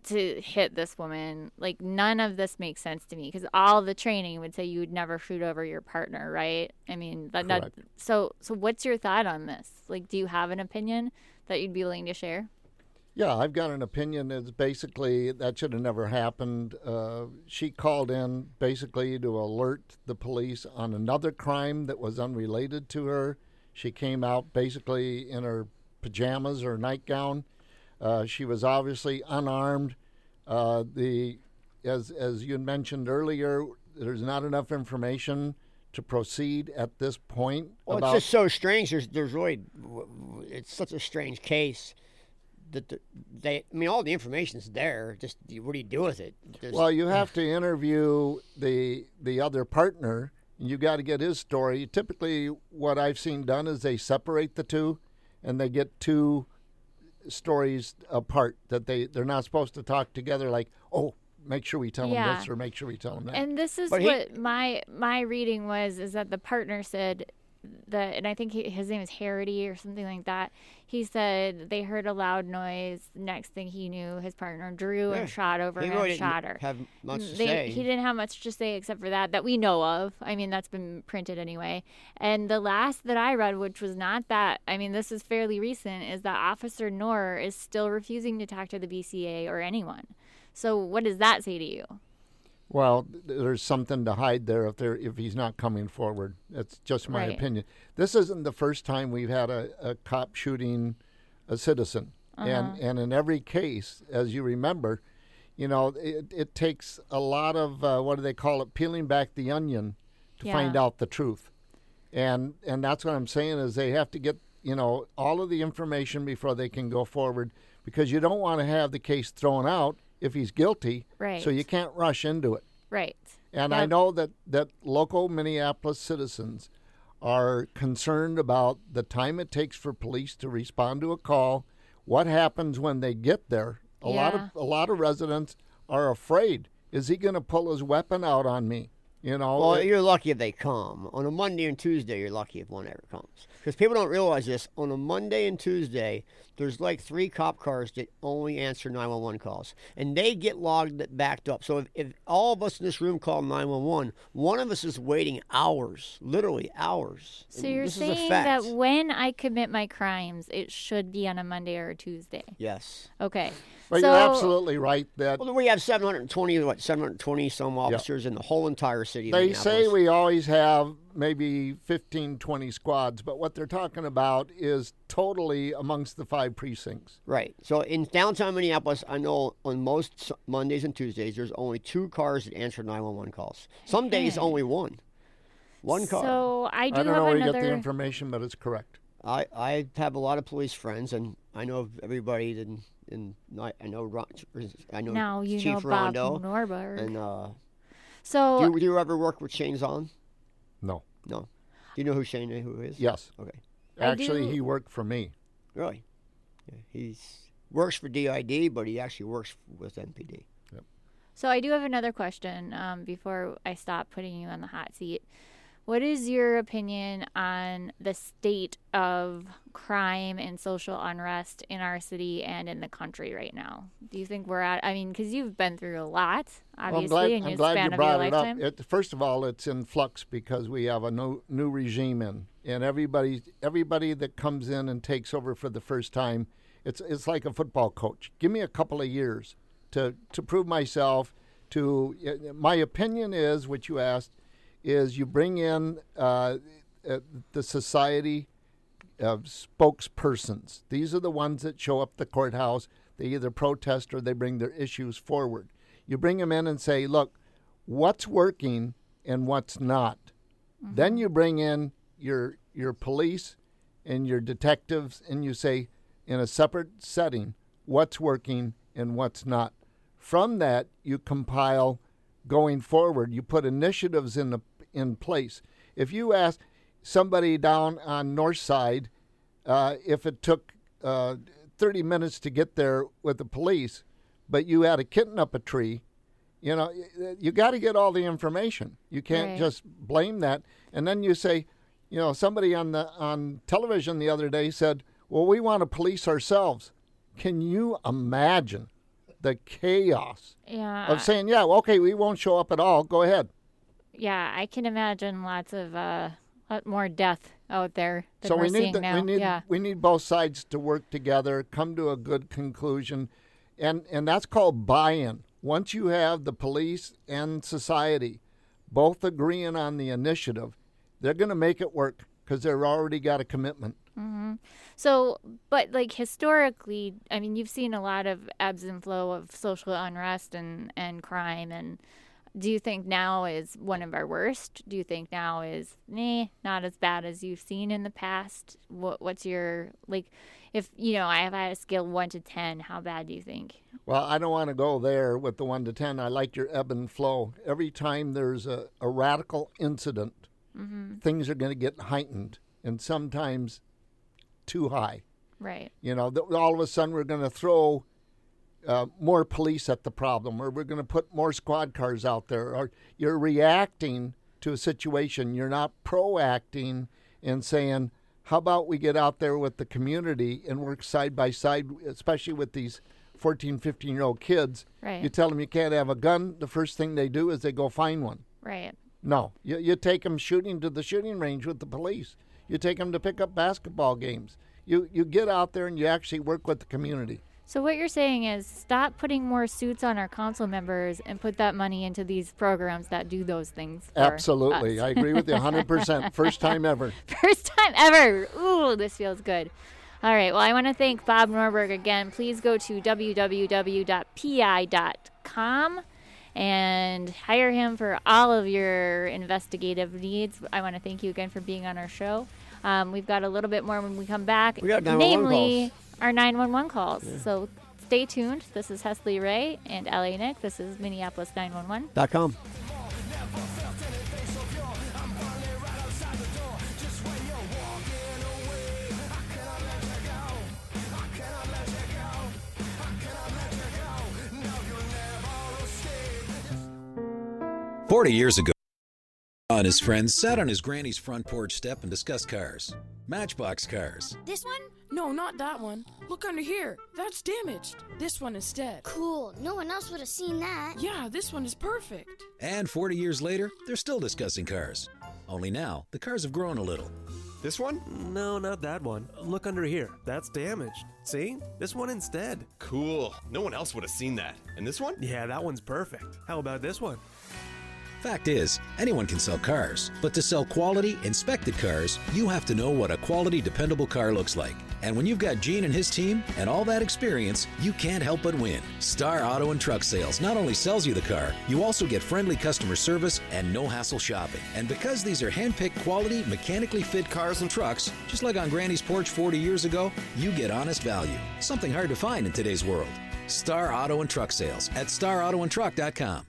to hit this woman. Like, none of this makes sense to me because all the training would say you would never shoot over your partner, right? I mean, that, that, so so what's your thought on this? Like, do you have an opinion that you'd be willing to share? Yeah, I've got an opinion that's basically that should have never happened. Uh, she called in basically to alert the police on another crime that was unrelated to her. She came out basically in her pajamas or nightgown. Uh, she was obviously unarmed. Uh, the as as you mentioned earlier, there's not enough information to proceed at this point. Well, about- it's just so strange. There's, there's really, it's such a strange case. That they, I mean, all the information's there. Just what do you do with it? There's, well, you have to interview the the other partner. You got to get his story. Typically, what I've seen done is they separate the two, and they get two stories apart that they they're not supposed to talk together. Like, oh, make sure we tell yeah. them this, or make sure we tell them that. And this is but what he, my my reading was is that the partner said. The, and I think he, his name is Harity or something like that. He said they heard a loud noise. Next thing he knew, his partner drew yeah. and shot over him and shot her. Have much to they, say. He didn't have much to say except for that, that we know of. I mean, that's been printed anyway. And the last that I read, which was not that, I mean, this is fairly recent, is that Officer Knorr is still refusing to talk to the B C A or anyone. So what does that say to you? Well, there's something to hide there if there if he's not coming forward. That's just my right. opinion. This isn't the first time we've had a, a cop shooting a citizen. Uh-huh. And and in every case, as you remember, you know, it, it takes a lot of, uh, what do they call it, peeling back the onion to yeah. find out the truth. And and that's what I'm saying is they have to get, you know, all of the information before they can go forward because you don't want to have the case thrown out if he's guilty, right. so you can't rush into it. Right. And yep. I know that, that local Minneapolis citizens are concerned about the time it takes for police to respond to a call, what happens when they get there. A yeah. lot of a lot of residents are afraid. Is he going to pull his weapon out on me? You know. Well, it, you're lucky if they come. On a Monday and Tuesday, you're lucky if one ever comes. Because people don't realize this. On a Monday and Tuesday, there's like three cop cars that only answer nine one one calls. And they get logged backed up. So if, if all of us in this room call nine one one, one of us is waiting hours, literally hours. So and you're saying that when I commit my crimes, it should be on a Monday or a Tuesday? Yes. Okay. But so, you're absolutely right that... Well, we have seven hundred twenty, what, seven hundred twenty some officers yep. in the whole entire city of Minneapolis. They say we always have maybe fifteen, twenty squads, but what they're talking about is totally amongst the five precincts. Right. So in downtown Minneapolis, I know on most Mondays and Tuesdays, there's only two cars that answer nine one one calls. Some days, only one. One car. So I do I don't have know where another... you get the information, but it's correct. I, I have a lot of police friends, and I know everybody in... And I know Ron, I know now you Chief know Bob Rondo, Nordberg. And uh, so do you, do you ever work with Shane Zahn? No, no. Do you know who Shane who is? Yes. Okay. Actually, he worked for me. Really? Yeah, he works for D I D, but he actually works with N P D. Yep. So I do have another question um, before I stop putting you on the hot seat. What is your opinion on the state of crime and social unrest in our city and in the country right now? Do you think we're at, I mean, because you've been through a lot, obviously, in your span of your lifetime. It, first of all, it's in flux because we have a new, new regime in. And everybody everybody that comes in and takes over for the first time, it's it's like a football coach. Give me a couple of years to, to prove myself. To my opinion is, what you asked, is you bring in uh, uh, the society of spokespersons. These are the ones that show up the courthouse. They either protest or they bring their issues forward. You bring them in and say, look, what's working and what's not. Mm-hmm. Then you bring in your your police and your detectives and you say, in a separate setting, what's working and what's not. From that, you compile going forward, you put initiatives in the in place. If you ask somebody down on North Side uh, if it took uh, thirty minutes to get there with the police, but you had a kitten up a tree, you know, you got to get all the information. You can't right. just blame that. And then you say, you know, somebody on the on television the other day said, "Well, we want to police ourselves." Can you imagine the chaos yeah. of saying, yeah, well, okay, we won't show up at all. Go ahead. Yeah, I can imagine lots of uh, lot more death out there than so we're we need seeing the, now. We need, yeah. we need both sides to work together, come to a good conclusion, and, and that's called buy-in. Once you have the police and society both agreeing on the initiative, they're going to make it work because they've already got a commitment. Mm-hmm. So, but like historically, I mean, you've seen a lot of ebbs and flow of social unrest and, and crime. And do you think now is one of our worst? Do you think now is nah, not as bad as you've seen in the past? What What's your, like, if, you know, I have had a scale one to ten, how bad do you think? Well, I don't want to go there with the one to ten. I like your ebb and flow. Every time there's a, a radical incident, mm-hmm. things are going to get heightened. And sometimes too high. Right. You know, th- all of a sudden we're going to throw uh, more police at the problem, or we're going to put more squad cars out there, or you're reacting to a situation. You're not proacting and saying, how about we get out there with the community and work side by side, especially with these fourteen, fifteen-year-old kids. Right. You tell them you can't have a gun, the first thing they do is they go find one. Right. No. You, you take them shooting to the shooting range with the police. You take them to pick up basketball games. You you get out there and you actually work with the community. So what you're saying is stop putting more suits on our council members and put that money into these programs that do those things for absolutely. Us. I agree with you one hundred percent. First time ever. First time ever. Ooh, this feels good. All right. Well, I want to thank Bob Nordberg again. Please go to w w w dot p i dot com. and hire him for all of your investigative needs. I want to thank you again for being on our show. Um, we've got a little bit more when we come back, we got namely calls. Our nine one one calls. Yeah. So stay tuned. This is Hesley Ray and L A Nick. This is Minneapolis nine one one dot com. Forty years ago, Bob and his friends sat on his granny's front porch step and discussed cars. Matchbox cars. This one? No, not that one. Look under here. That's damaged. This one instead. Cool. No one else would have seen that. Yeah, this one is perfect. And forty years later, they're still discussing cars. Only now, the cars have grown a little. This one? No, not that one. Look under here. That's damaged. See? This one instead. Cool. No one else would have seen that. And this one? Yeah, that one's perfect. How about this one? Fact is, anyone can sell cars, but to sell quality, inspected cars, you have to know what a quality, dependable car looks like. And when you've got Gene and his team and all that experience, you can't help but win. Star Auto and Truck Sales not only sells you the car, you also get friendly customer service and no-hassle shopping. And because these are hand-picked quality, mechanically fit cars and trucks, just like on Granny's porch forty years ago, you get honest value, something hard to find in today's world. Star Auto and Truck Sales at star auto and truck dot com.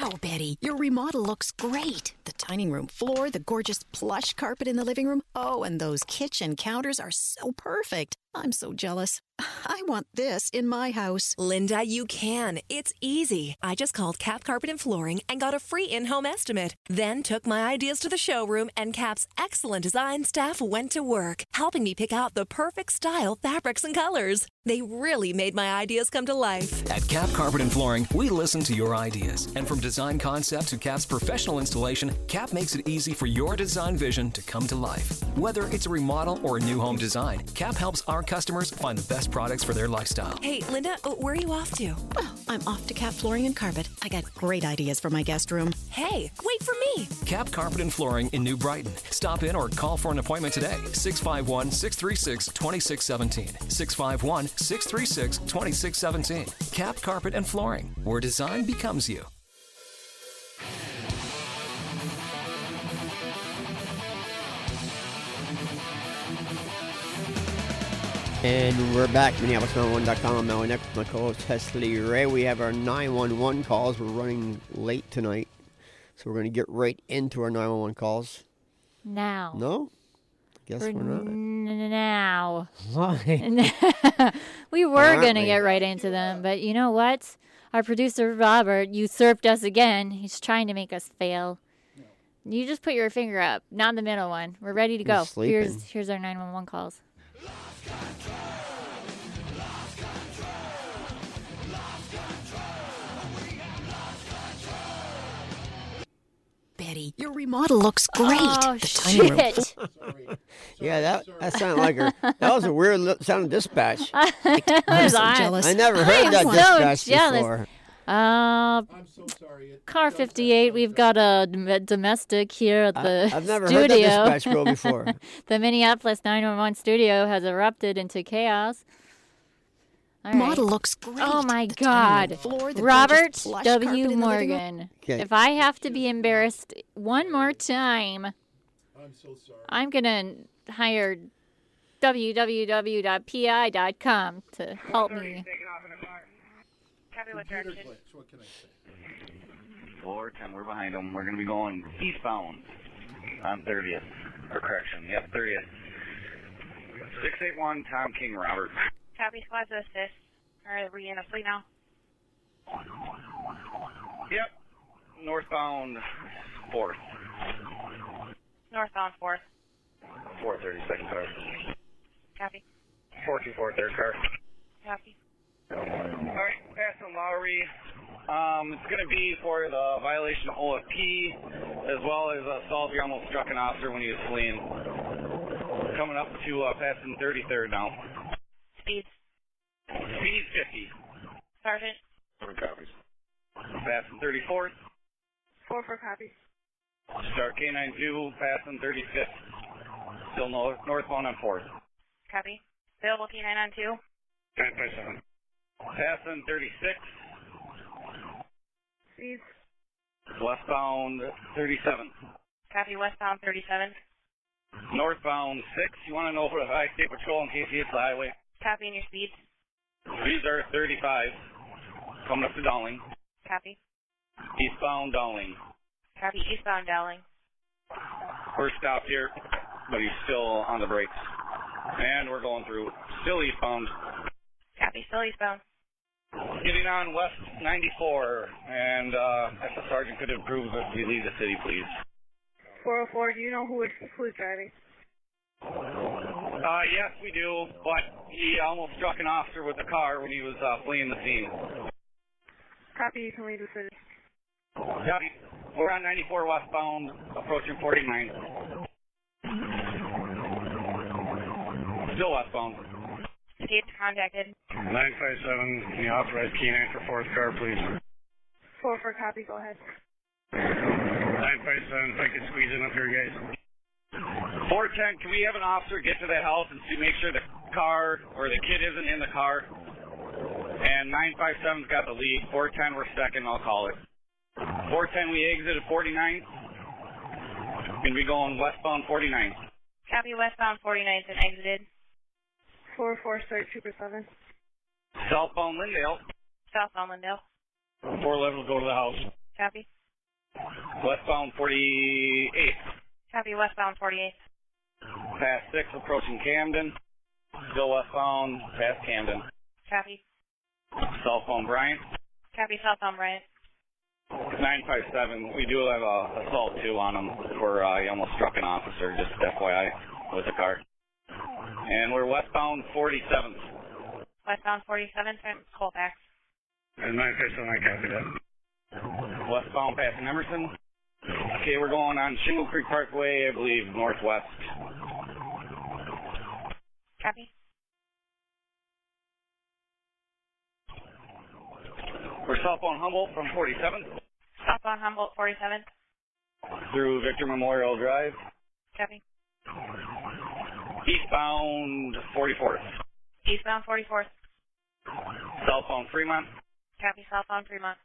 Wow, Betty, your remodel looks great. The dining room floor, the gorgeous plush carpet in the living room. Oh, and those kitchen counters are so perfect. I'm so jealous. I want this in my house. Linda, you can. It's easy. I just called Cap Carpet and Flooring and got a free in-home estimate. Then took my ideas to the showroom, and Cap's excellent design staff went to work, helping me pick out the perfect style, fabrics, and colors. They really made my ideas come to life. At Cap Carpet and Flooring, we listen to your ideas. And from design concept to Cap's professional installation, Cap makes it easy for your design vision to come to life. Whether it's a remodel or a new home design, Cap helps our customers find the best products for their lifestyle. Hey, Linda, where are you off to? Well, I'm off to Cap Flooring and Carpet. I got great ideas for my guest room. Hey, wait for me. Cap Carpet and Flooring in New Brighton. Stop in or call for an appointment today. six five one, six three six, two six one seven. six five one, six three six, two six one seven. Cap Carpet and Flooring, where design becomes you. And we're back, Minneapolis nine one one dot com. Now, next with my co-host, Hesley Ray. We have our nine one one calls. We're running late tonight, so we're going to get right into our nine one one calls. Now. No? Guess we're, we're not. N- now. Why? We were going to get right into them, but you know what? Our producer, Robert, usurped us again. He's trying to make us fail. No. You just put your finger up, not the middle one. We're ready to go. Here's, here's our nine one one calls. Lost control, lost control, lost control, we have lost control. Betty, your remodel looks great. Oh, the shit. Sorry. Sorry. Yeah, that, that sounded like her. That was a weird lo- sounding dispatch. I, I'm so I, jealous. I never heard I that so dispatch jealous. before. Uh, I'm so sorry. Car fifty-eight, we've got a domestic here at the I, I've never studio. Heard that dispatch girl before. The Minneapolis nine one one studio has erupted into chaos. All right. Model looks great. Oh my the God. Floor, Robert W. Morgan. Okay. If I have to be embarrassed one more time, I'm so sorry. I'm going to hire w w w dot p i dot com to help me. Tell me what direction. What can I say? four ten, we're behind them. We're going to be going eastbound on thirtieth. Or correction, yep, thirtieth. six eight one, Tom King, Robert. Copy, squad's assist. Are we in a fleet now? Yep. Northbound fourth. Northbound fourth. four thirty, second car. Copy. four two four, third car. Copy. All right, passing Lowry. Um, it's going to be for the violation of O F P, as well as assault. You almost struck an officer when he was fleeing. Coming up to uh, passing thirty-third now. Speed. Speed fifty. Sergeant. Four copies. Passing thirty-fourth. Four for copies. Start K nine two, passing thirty-fifth. Still north, northbound on fourth. Copy. Available K nine on two. nine five seven. Passing thirty-six. Please. Westbound thirty-seven. Copy, westbound thirty-seven. Northbound six. You want to know for the high state patrol in case he hits the highway. Copy, and your speeds. Speeds are thirty-five. Coming up to Dowling. Copy. Eastbound Dowling. Copy, eastbound Dowling. We're stopped here, but he's still on the brakes. And we're going through. Still eastbound. Copy, still eastbound. Getting on West ninety-four, and uh, if the sergeant could approve if we leave the city, please. four oh four, do you know who is who's driving? Uh, yes, we do, but he almost struck an officer with the car when he was uh, fleeing the scene. Copy, you can leave the city. Copy. We're on ninety-four westbound, approaching forty-nine. Still westbound. States contacted. nine five seven, can you authorize K nine for fourth car, please? Four for copy, go ahead. nine five seven, if I could squeeze in up here, guys. four ten, can we have an officer get to the house and see, make sure the car or the kid isn't in the car? And nine five seven's got the lead. four ten, we're second, I'll call it. four ten, we exited forty-nine. Can we go on westbound forty-nine? Copy, westbound forty-ninth and exited. four four, start Trooper seven. Southbound Lindale. Southbound Lindale. four eleven will go to the house. Copy. Westbound forty-eight. Copy, westbound forty-eight. Pass six, approaching Camden. Still westbound, past Camden. Copy. Southbound Bryant. Copy, southbound Bryant. nine five seven, we do have a assault two on him for uh, he almost struck an officer, just F Y I, with a car. And we're westbound forty-seventh. Westbound forty-seventh, Colfax. nine five seven, I copy that. Westbound past Emerson. Okay, we're going on Shingle Creek Parkway, I believe, northwest. Copy. We're southbound Humboldt from forty-seventh. Southbound Humboldt, forty-seventh. Through Victor Memorial Drive. Copy. Eastbound forty-fourth. Eastbound forty-fourth. Southbound Fremont. Copy, southbound Fremont.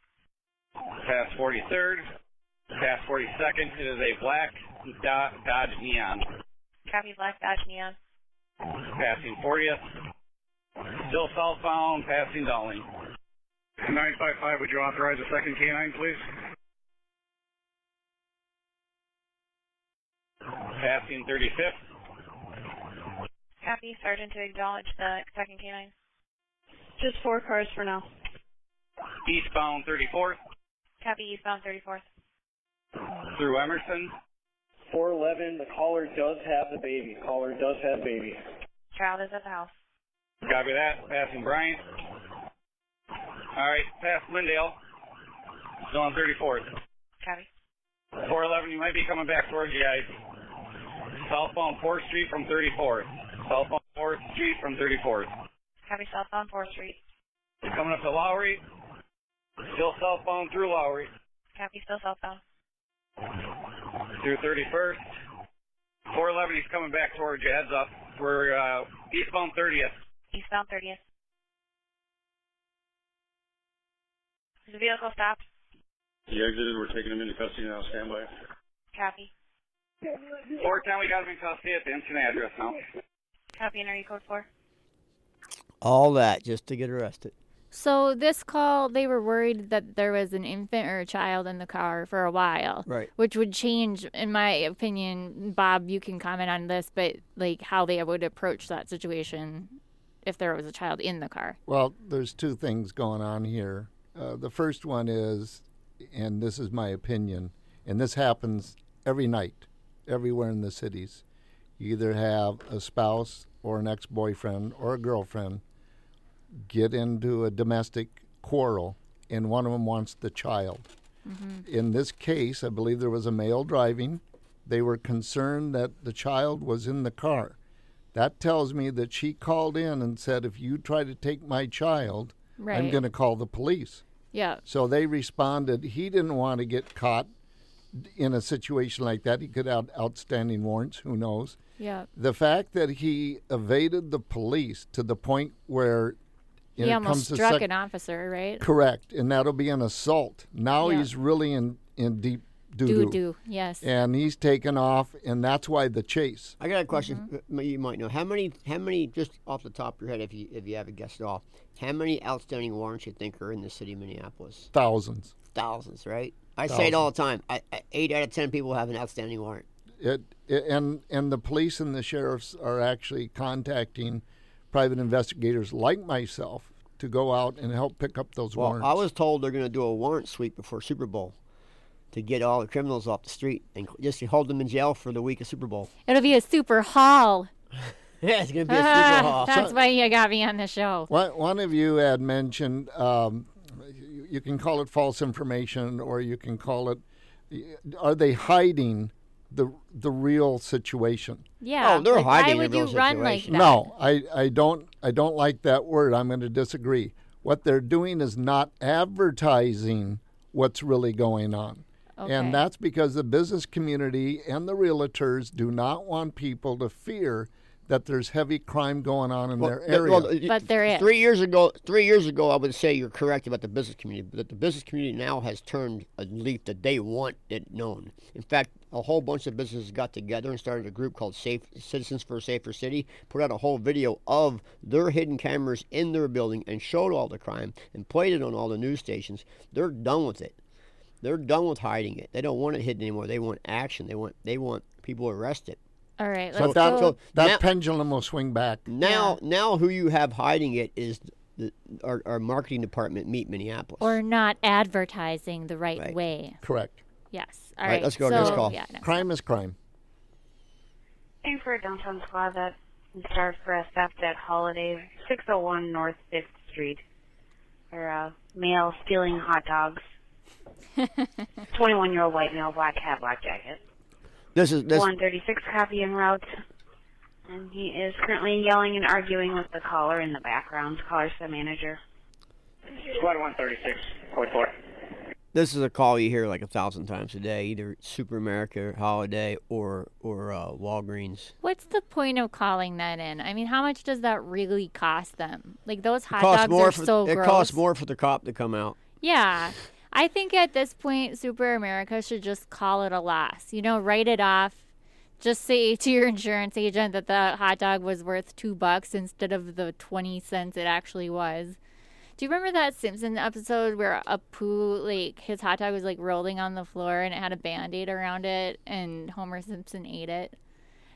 Past forty-third. Past forty-second, it is a black Do- Dodge Neon. Copy, black Dodge Neon. Passing fortieth. Still southbound, passing Dowling. nine five five, would you authorize a second K nine, please? Passing thirty-fifth. Copy, Sergeant, to acknowledge the second K nine. Just four cars for now. Eastbound thirty-fourth. Copy, eastbound thirty-fourth. Through Emerson. four eleven, the caller does have the baby. Caller does have baby. Child is at the house. Copy that. Passing Bryant. All right, past Lindale. Still on thirty-fourth. Copy. four eleven, you might be coming back towards you guys. Southbound fourth Street from thirty-fourth. Southbound fourth Street from thirty-fourth. Copy, southbound fourth Street. Coming up to Lowry. Still southbound through Lowry. Copy, still southbound. Through thirty-first. four eleven, he's coming back towards you. Heads up. We're uh, eastbound thirtieth. Eastbound thirtieth. Is the vehicle stopped? He exited. We're taking him into custody now. Stand by. Copy. four ten, we got him in custody at the instant address now. Copy, and are you code four? All that just to get arrested. So this call, they were worried that there was an infant or a child in the car for a while. Right. Which would change, in my opinion, Bob, you can comment on this, but like how they would approach that situation if there was a child in the car. Well, there's two things going on here. Uh, the first one is, and this is my opinion, and this happens every night, everywhere in the cities. You either have a spouse or an ex-boyfriend or a girlfriend get into a domestic quarrel, and one of them wants the child. Mm-hmm. In this case, I believe there was a male driving. They were concerned that the child was in the car. That tells me that she called in and said, if you try to take my child, right, I'm going to call the police. Yeah. So they responded. He didn't want to get caught in a situation like that. He could have outstanding warrants. Who knows? Yeah. The fact that he evaded the police to the point where he know, almost comes struck sec- an officer, right? Correct. And that'll be an assault. Now yeah. He's really in, in deep doo-doo. Doo-doo, yes. And he's taken off, and that's why the chase. I got a question mm-hmm. you might know. How many, How many? just off the top of your head, if you if you have a guess at all, how many outstanding warrants you think are in the city of Minneapolis? Thousands. Thousands, right? I Thousands. say it all the time. I, I, eight out of ten people have an outstanding warrant. It, it and And the police and the sheriffs are actually contacting private investigators like myself to go out and help pick up those well, warrants. Well, I was told they're going to do a warrant sweep before Super Bowl to get all the criminals off the street and just hold them in jail for the week of Super Bowl. It'll be a super haul. Yeah, it's going to be a super uh, haul. That's so, why you got me on the show. One, one of you had mentioned, um, you, you can call it false information or you can call it, are they hiding the the real situation. Yeah. Oh, they're like, hiding the real situation. Why would you run like that? No, I, I don't I don't like that word. I'm going to disagree. What they're doing is not advertising what's really going on. Okay. And that's because the business community and the realtors do not want people to fear that there's heavy crime going on in well, their area. Well, but there is. Three years ago, three years ago, I would say you're correct about the business community, but the business community now has turned a leaf that they want it known. In fact, a whole bunch of businesses got together and started a group called Safe Citizens for a Safer City, put out a whole video of their hidden cameras in their building and showed all the crime and played it on all the news stations. They're done with it. They're done with hiding it. They don't want it hidden anymore. They want action. They want they want people arrested. All right, let's so that, go. So that now, pendulum will swing back. Now, yeah. now, who you have hiding it is the, our, our marketing department, Meet Minneapolis, or not advertising the right, right. way. Correct. Yes. All, All right, right. Let's go so, to this call. Yeah, no. Crime is crime. Thanks for downtown Plaza. Start for us at Holiday, six oh one North Fifth Street. Or uh, male stealing hot dogs. twenty-one-year-old white male, black hat, black jacket. This is this one thirty-six copy en route, and he is currently yelling and arguing with the caller in the background. Caller's the manager. Squad one thirty-six, code four. This is a call you hear like a thousand times a day, either Super America, Holiday, or or uh, Walgreens. What's the point of calling that in? I mean, how much does that really cost them? Like those hot dogs are for, so it gross. It costs more for the cop to come out. Yeah. I think at this point, Super America should just call it a loss. You know, write it off. Just say to your insurance agent that the hot dog was worth two bucks instead of the twenty cents it actually was. Do you remember that Simpson episode where Apu, like, his hot dog was, like, rolling on the floor and it had a Band-Aid around it and Homer Simpson ate it?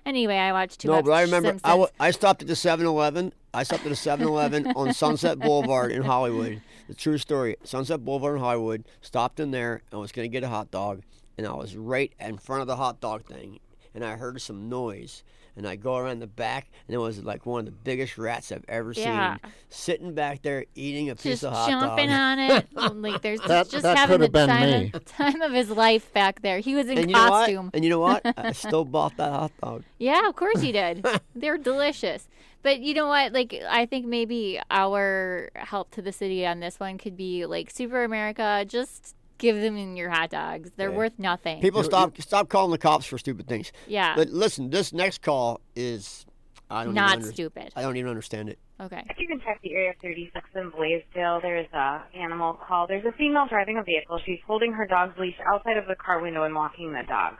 Anyway, I watched two episodes. No, but I remember I, w- I stopped at the Seven Eleven. I stopped at a seven eleven on Sunset Boulevard in Hollywood. The true story. Sunset Boulevard in Hollywood. Stopped in there. I was going to get a hot dog. And I was right in front of the hot dog thing. And I heard some noise. And I go around the back. And it was like one of the biggest rats I've ever yeah. seen. Sitting back there eating a just piece of hot dog. Just jumping on it. Like there's that, just that having the time of, time of his life back there. He was in and costume. You know and you know what? I still bought that hot dog. Yeah, of course you did. They're delicious. But you know what? Like, I think maybe our help to the city on this one could be like Super America. Just give them in your hot dogs. They're yeah. worth nothing. People stop stop calling the cops for stupid things. Yeah. But listen, this next call is I don't not even under- stupid. I don't even understand it. Okay. If you can check the area thirty-six in Blaisdell, there's a animal call. There's a female driving a vehicle. She's holding her dog's leash outside of the car window and walking the dog.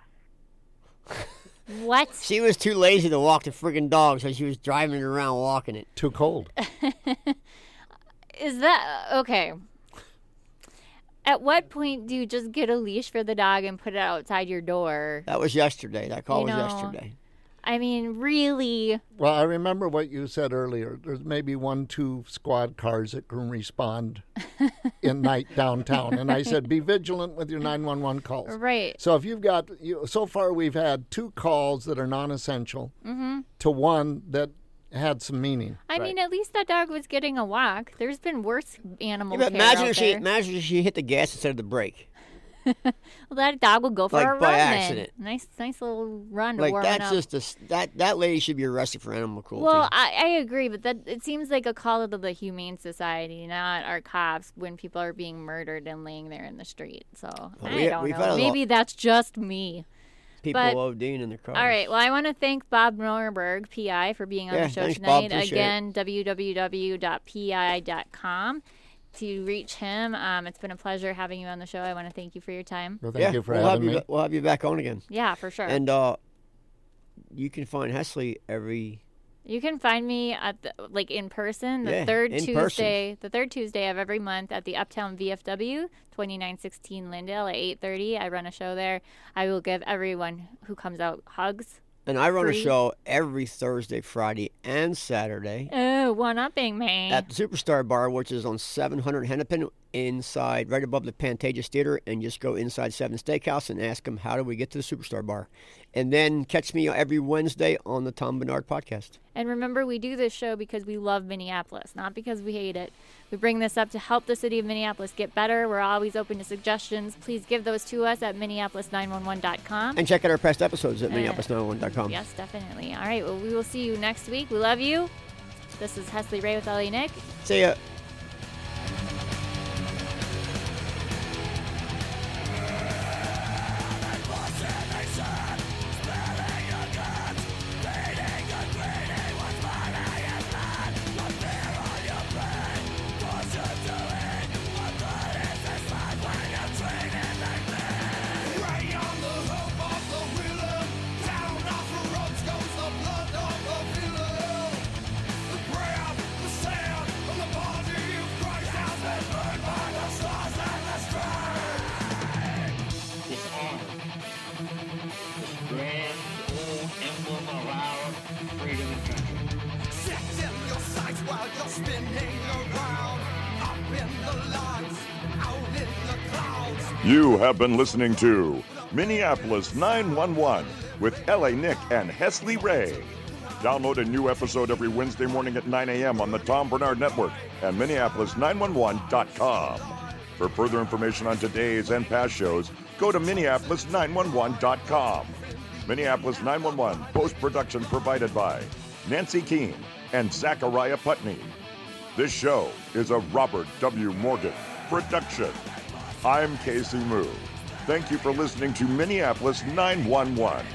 What? She was too lazy to walk the friggin' dog, so she was driving it around walking it. Too cold. Is that... Okay. At what point do you just get a leash for the dog and put it outside your door? That was yesterday. That call you was know, yesterday. I mean, really? Well, I remember what you said earlier. There's maybe one, two squad cars that can respond in night downtown. And I said, be vigilant with your nine one one calls. Right. So if you've got, you, so far we've had two calls that are non-essential mm-hmm. to one that had some meaning. I right. mean, at least that dog was getting a walk. There's been worse animal yeah, care imagine if she, Imagine if she hit the gas instead of the brake. Well, that dog will go for like a run. By accident. Then. Nice, nice little run to like warm that's up. Just a, that that lady should be arrested for animal cruelty. Well, I, I agree, but that it seems like a call to the Humane Society, not our cops, when people are being murdered and laying there in the street. So well, I we, don't know. Maybe that's just me. People but, ODing in their cars. All right. Well, I want to thank Bob Nordberg, P I, for being on yeah, the show thanks, tonight. Bob, Again, it. w w w dot p i dot com. To reach him. Um, it's been a pleasure having you on the show. I want to thank you for your time. Well, thank yeah, you for we'll having have you, me. We'll have you back on again. Yeah, for sure. And uh, you can find Hesley every... You can find me at the, like in person the yeah, third Tuesday, person. the third Tuesday of every month at the Uptown V F W, twenty-nine sixteen Lyndale at eight thirty. I run a show there. I will give everyone who comes out hugs. And I run free. a show every Thursday, Friday, and Saturday. Oh, Oh, one-upping me. At the Superstar Bar, which is on seven hundred Hennepin, inside, right above the Pantages Theater, and just go inside Seven Steakhouse and ask them, how do we get to the Superstar Bar? And then catch me every Wednesday on the Tom Bernard Podcast. And remember, we do this show because we love Minneapolis, not because we hate it. We bring this up to help the city of Minneapolis get better. We're always open to suggestions. Please give those to us at minneapolis nine one one dot com. And check out our past episodes at minneapolis nine one one dot com. Yes, definitely. All right, well, we will see you next week. We love you. This is Hesley Ray with Ellie Nick. See ya. You have been listening to Minneapolis nine one one with L A Nick and Hesley Ray. Download a new episode every Wednesday morning at nine a.m. on the Tom Bernard Network and minneapolis nine one one dot com. For further information on today's and past shows, go to minneapolis nine one one dot com. Minneapolis nine one one post-production provided by Nancy Keene and Zachariah Putney. This show is a Robert W. Morgan production. I'm Casey Moo. Thank you for listening to Minneapolis nine one one.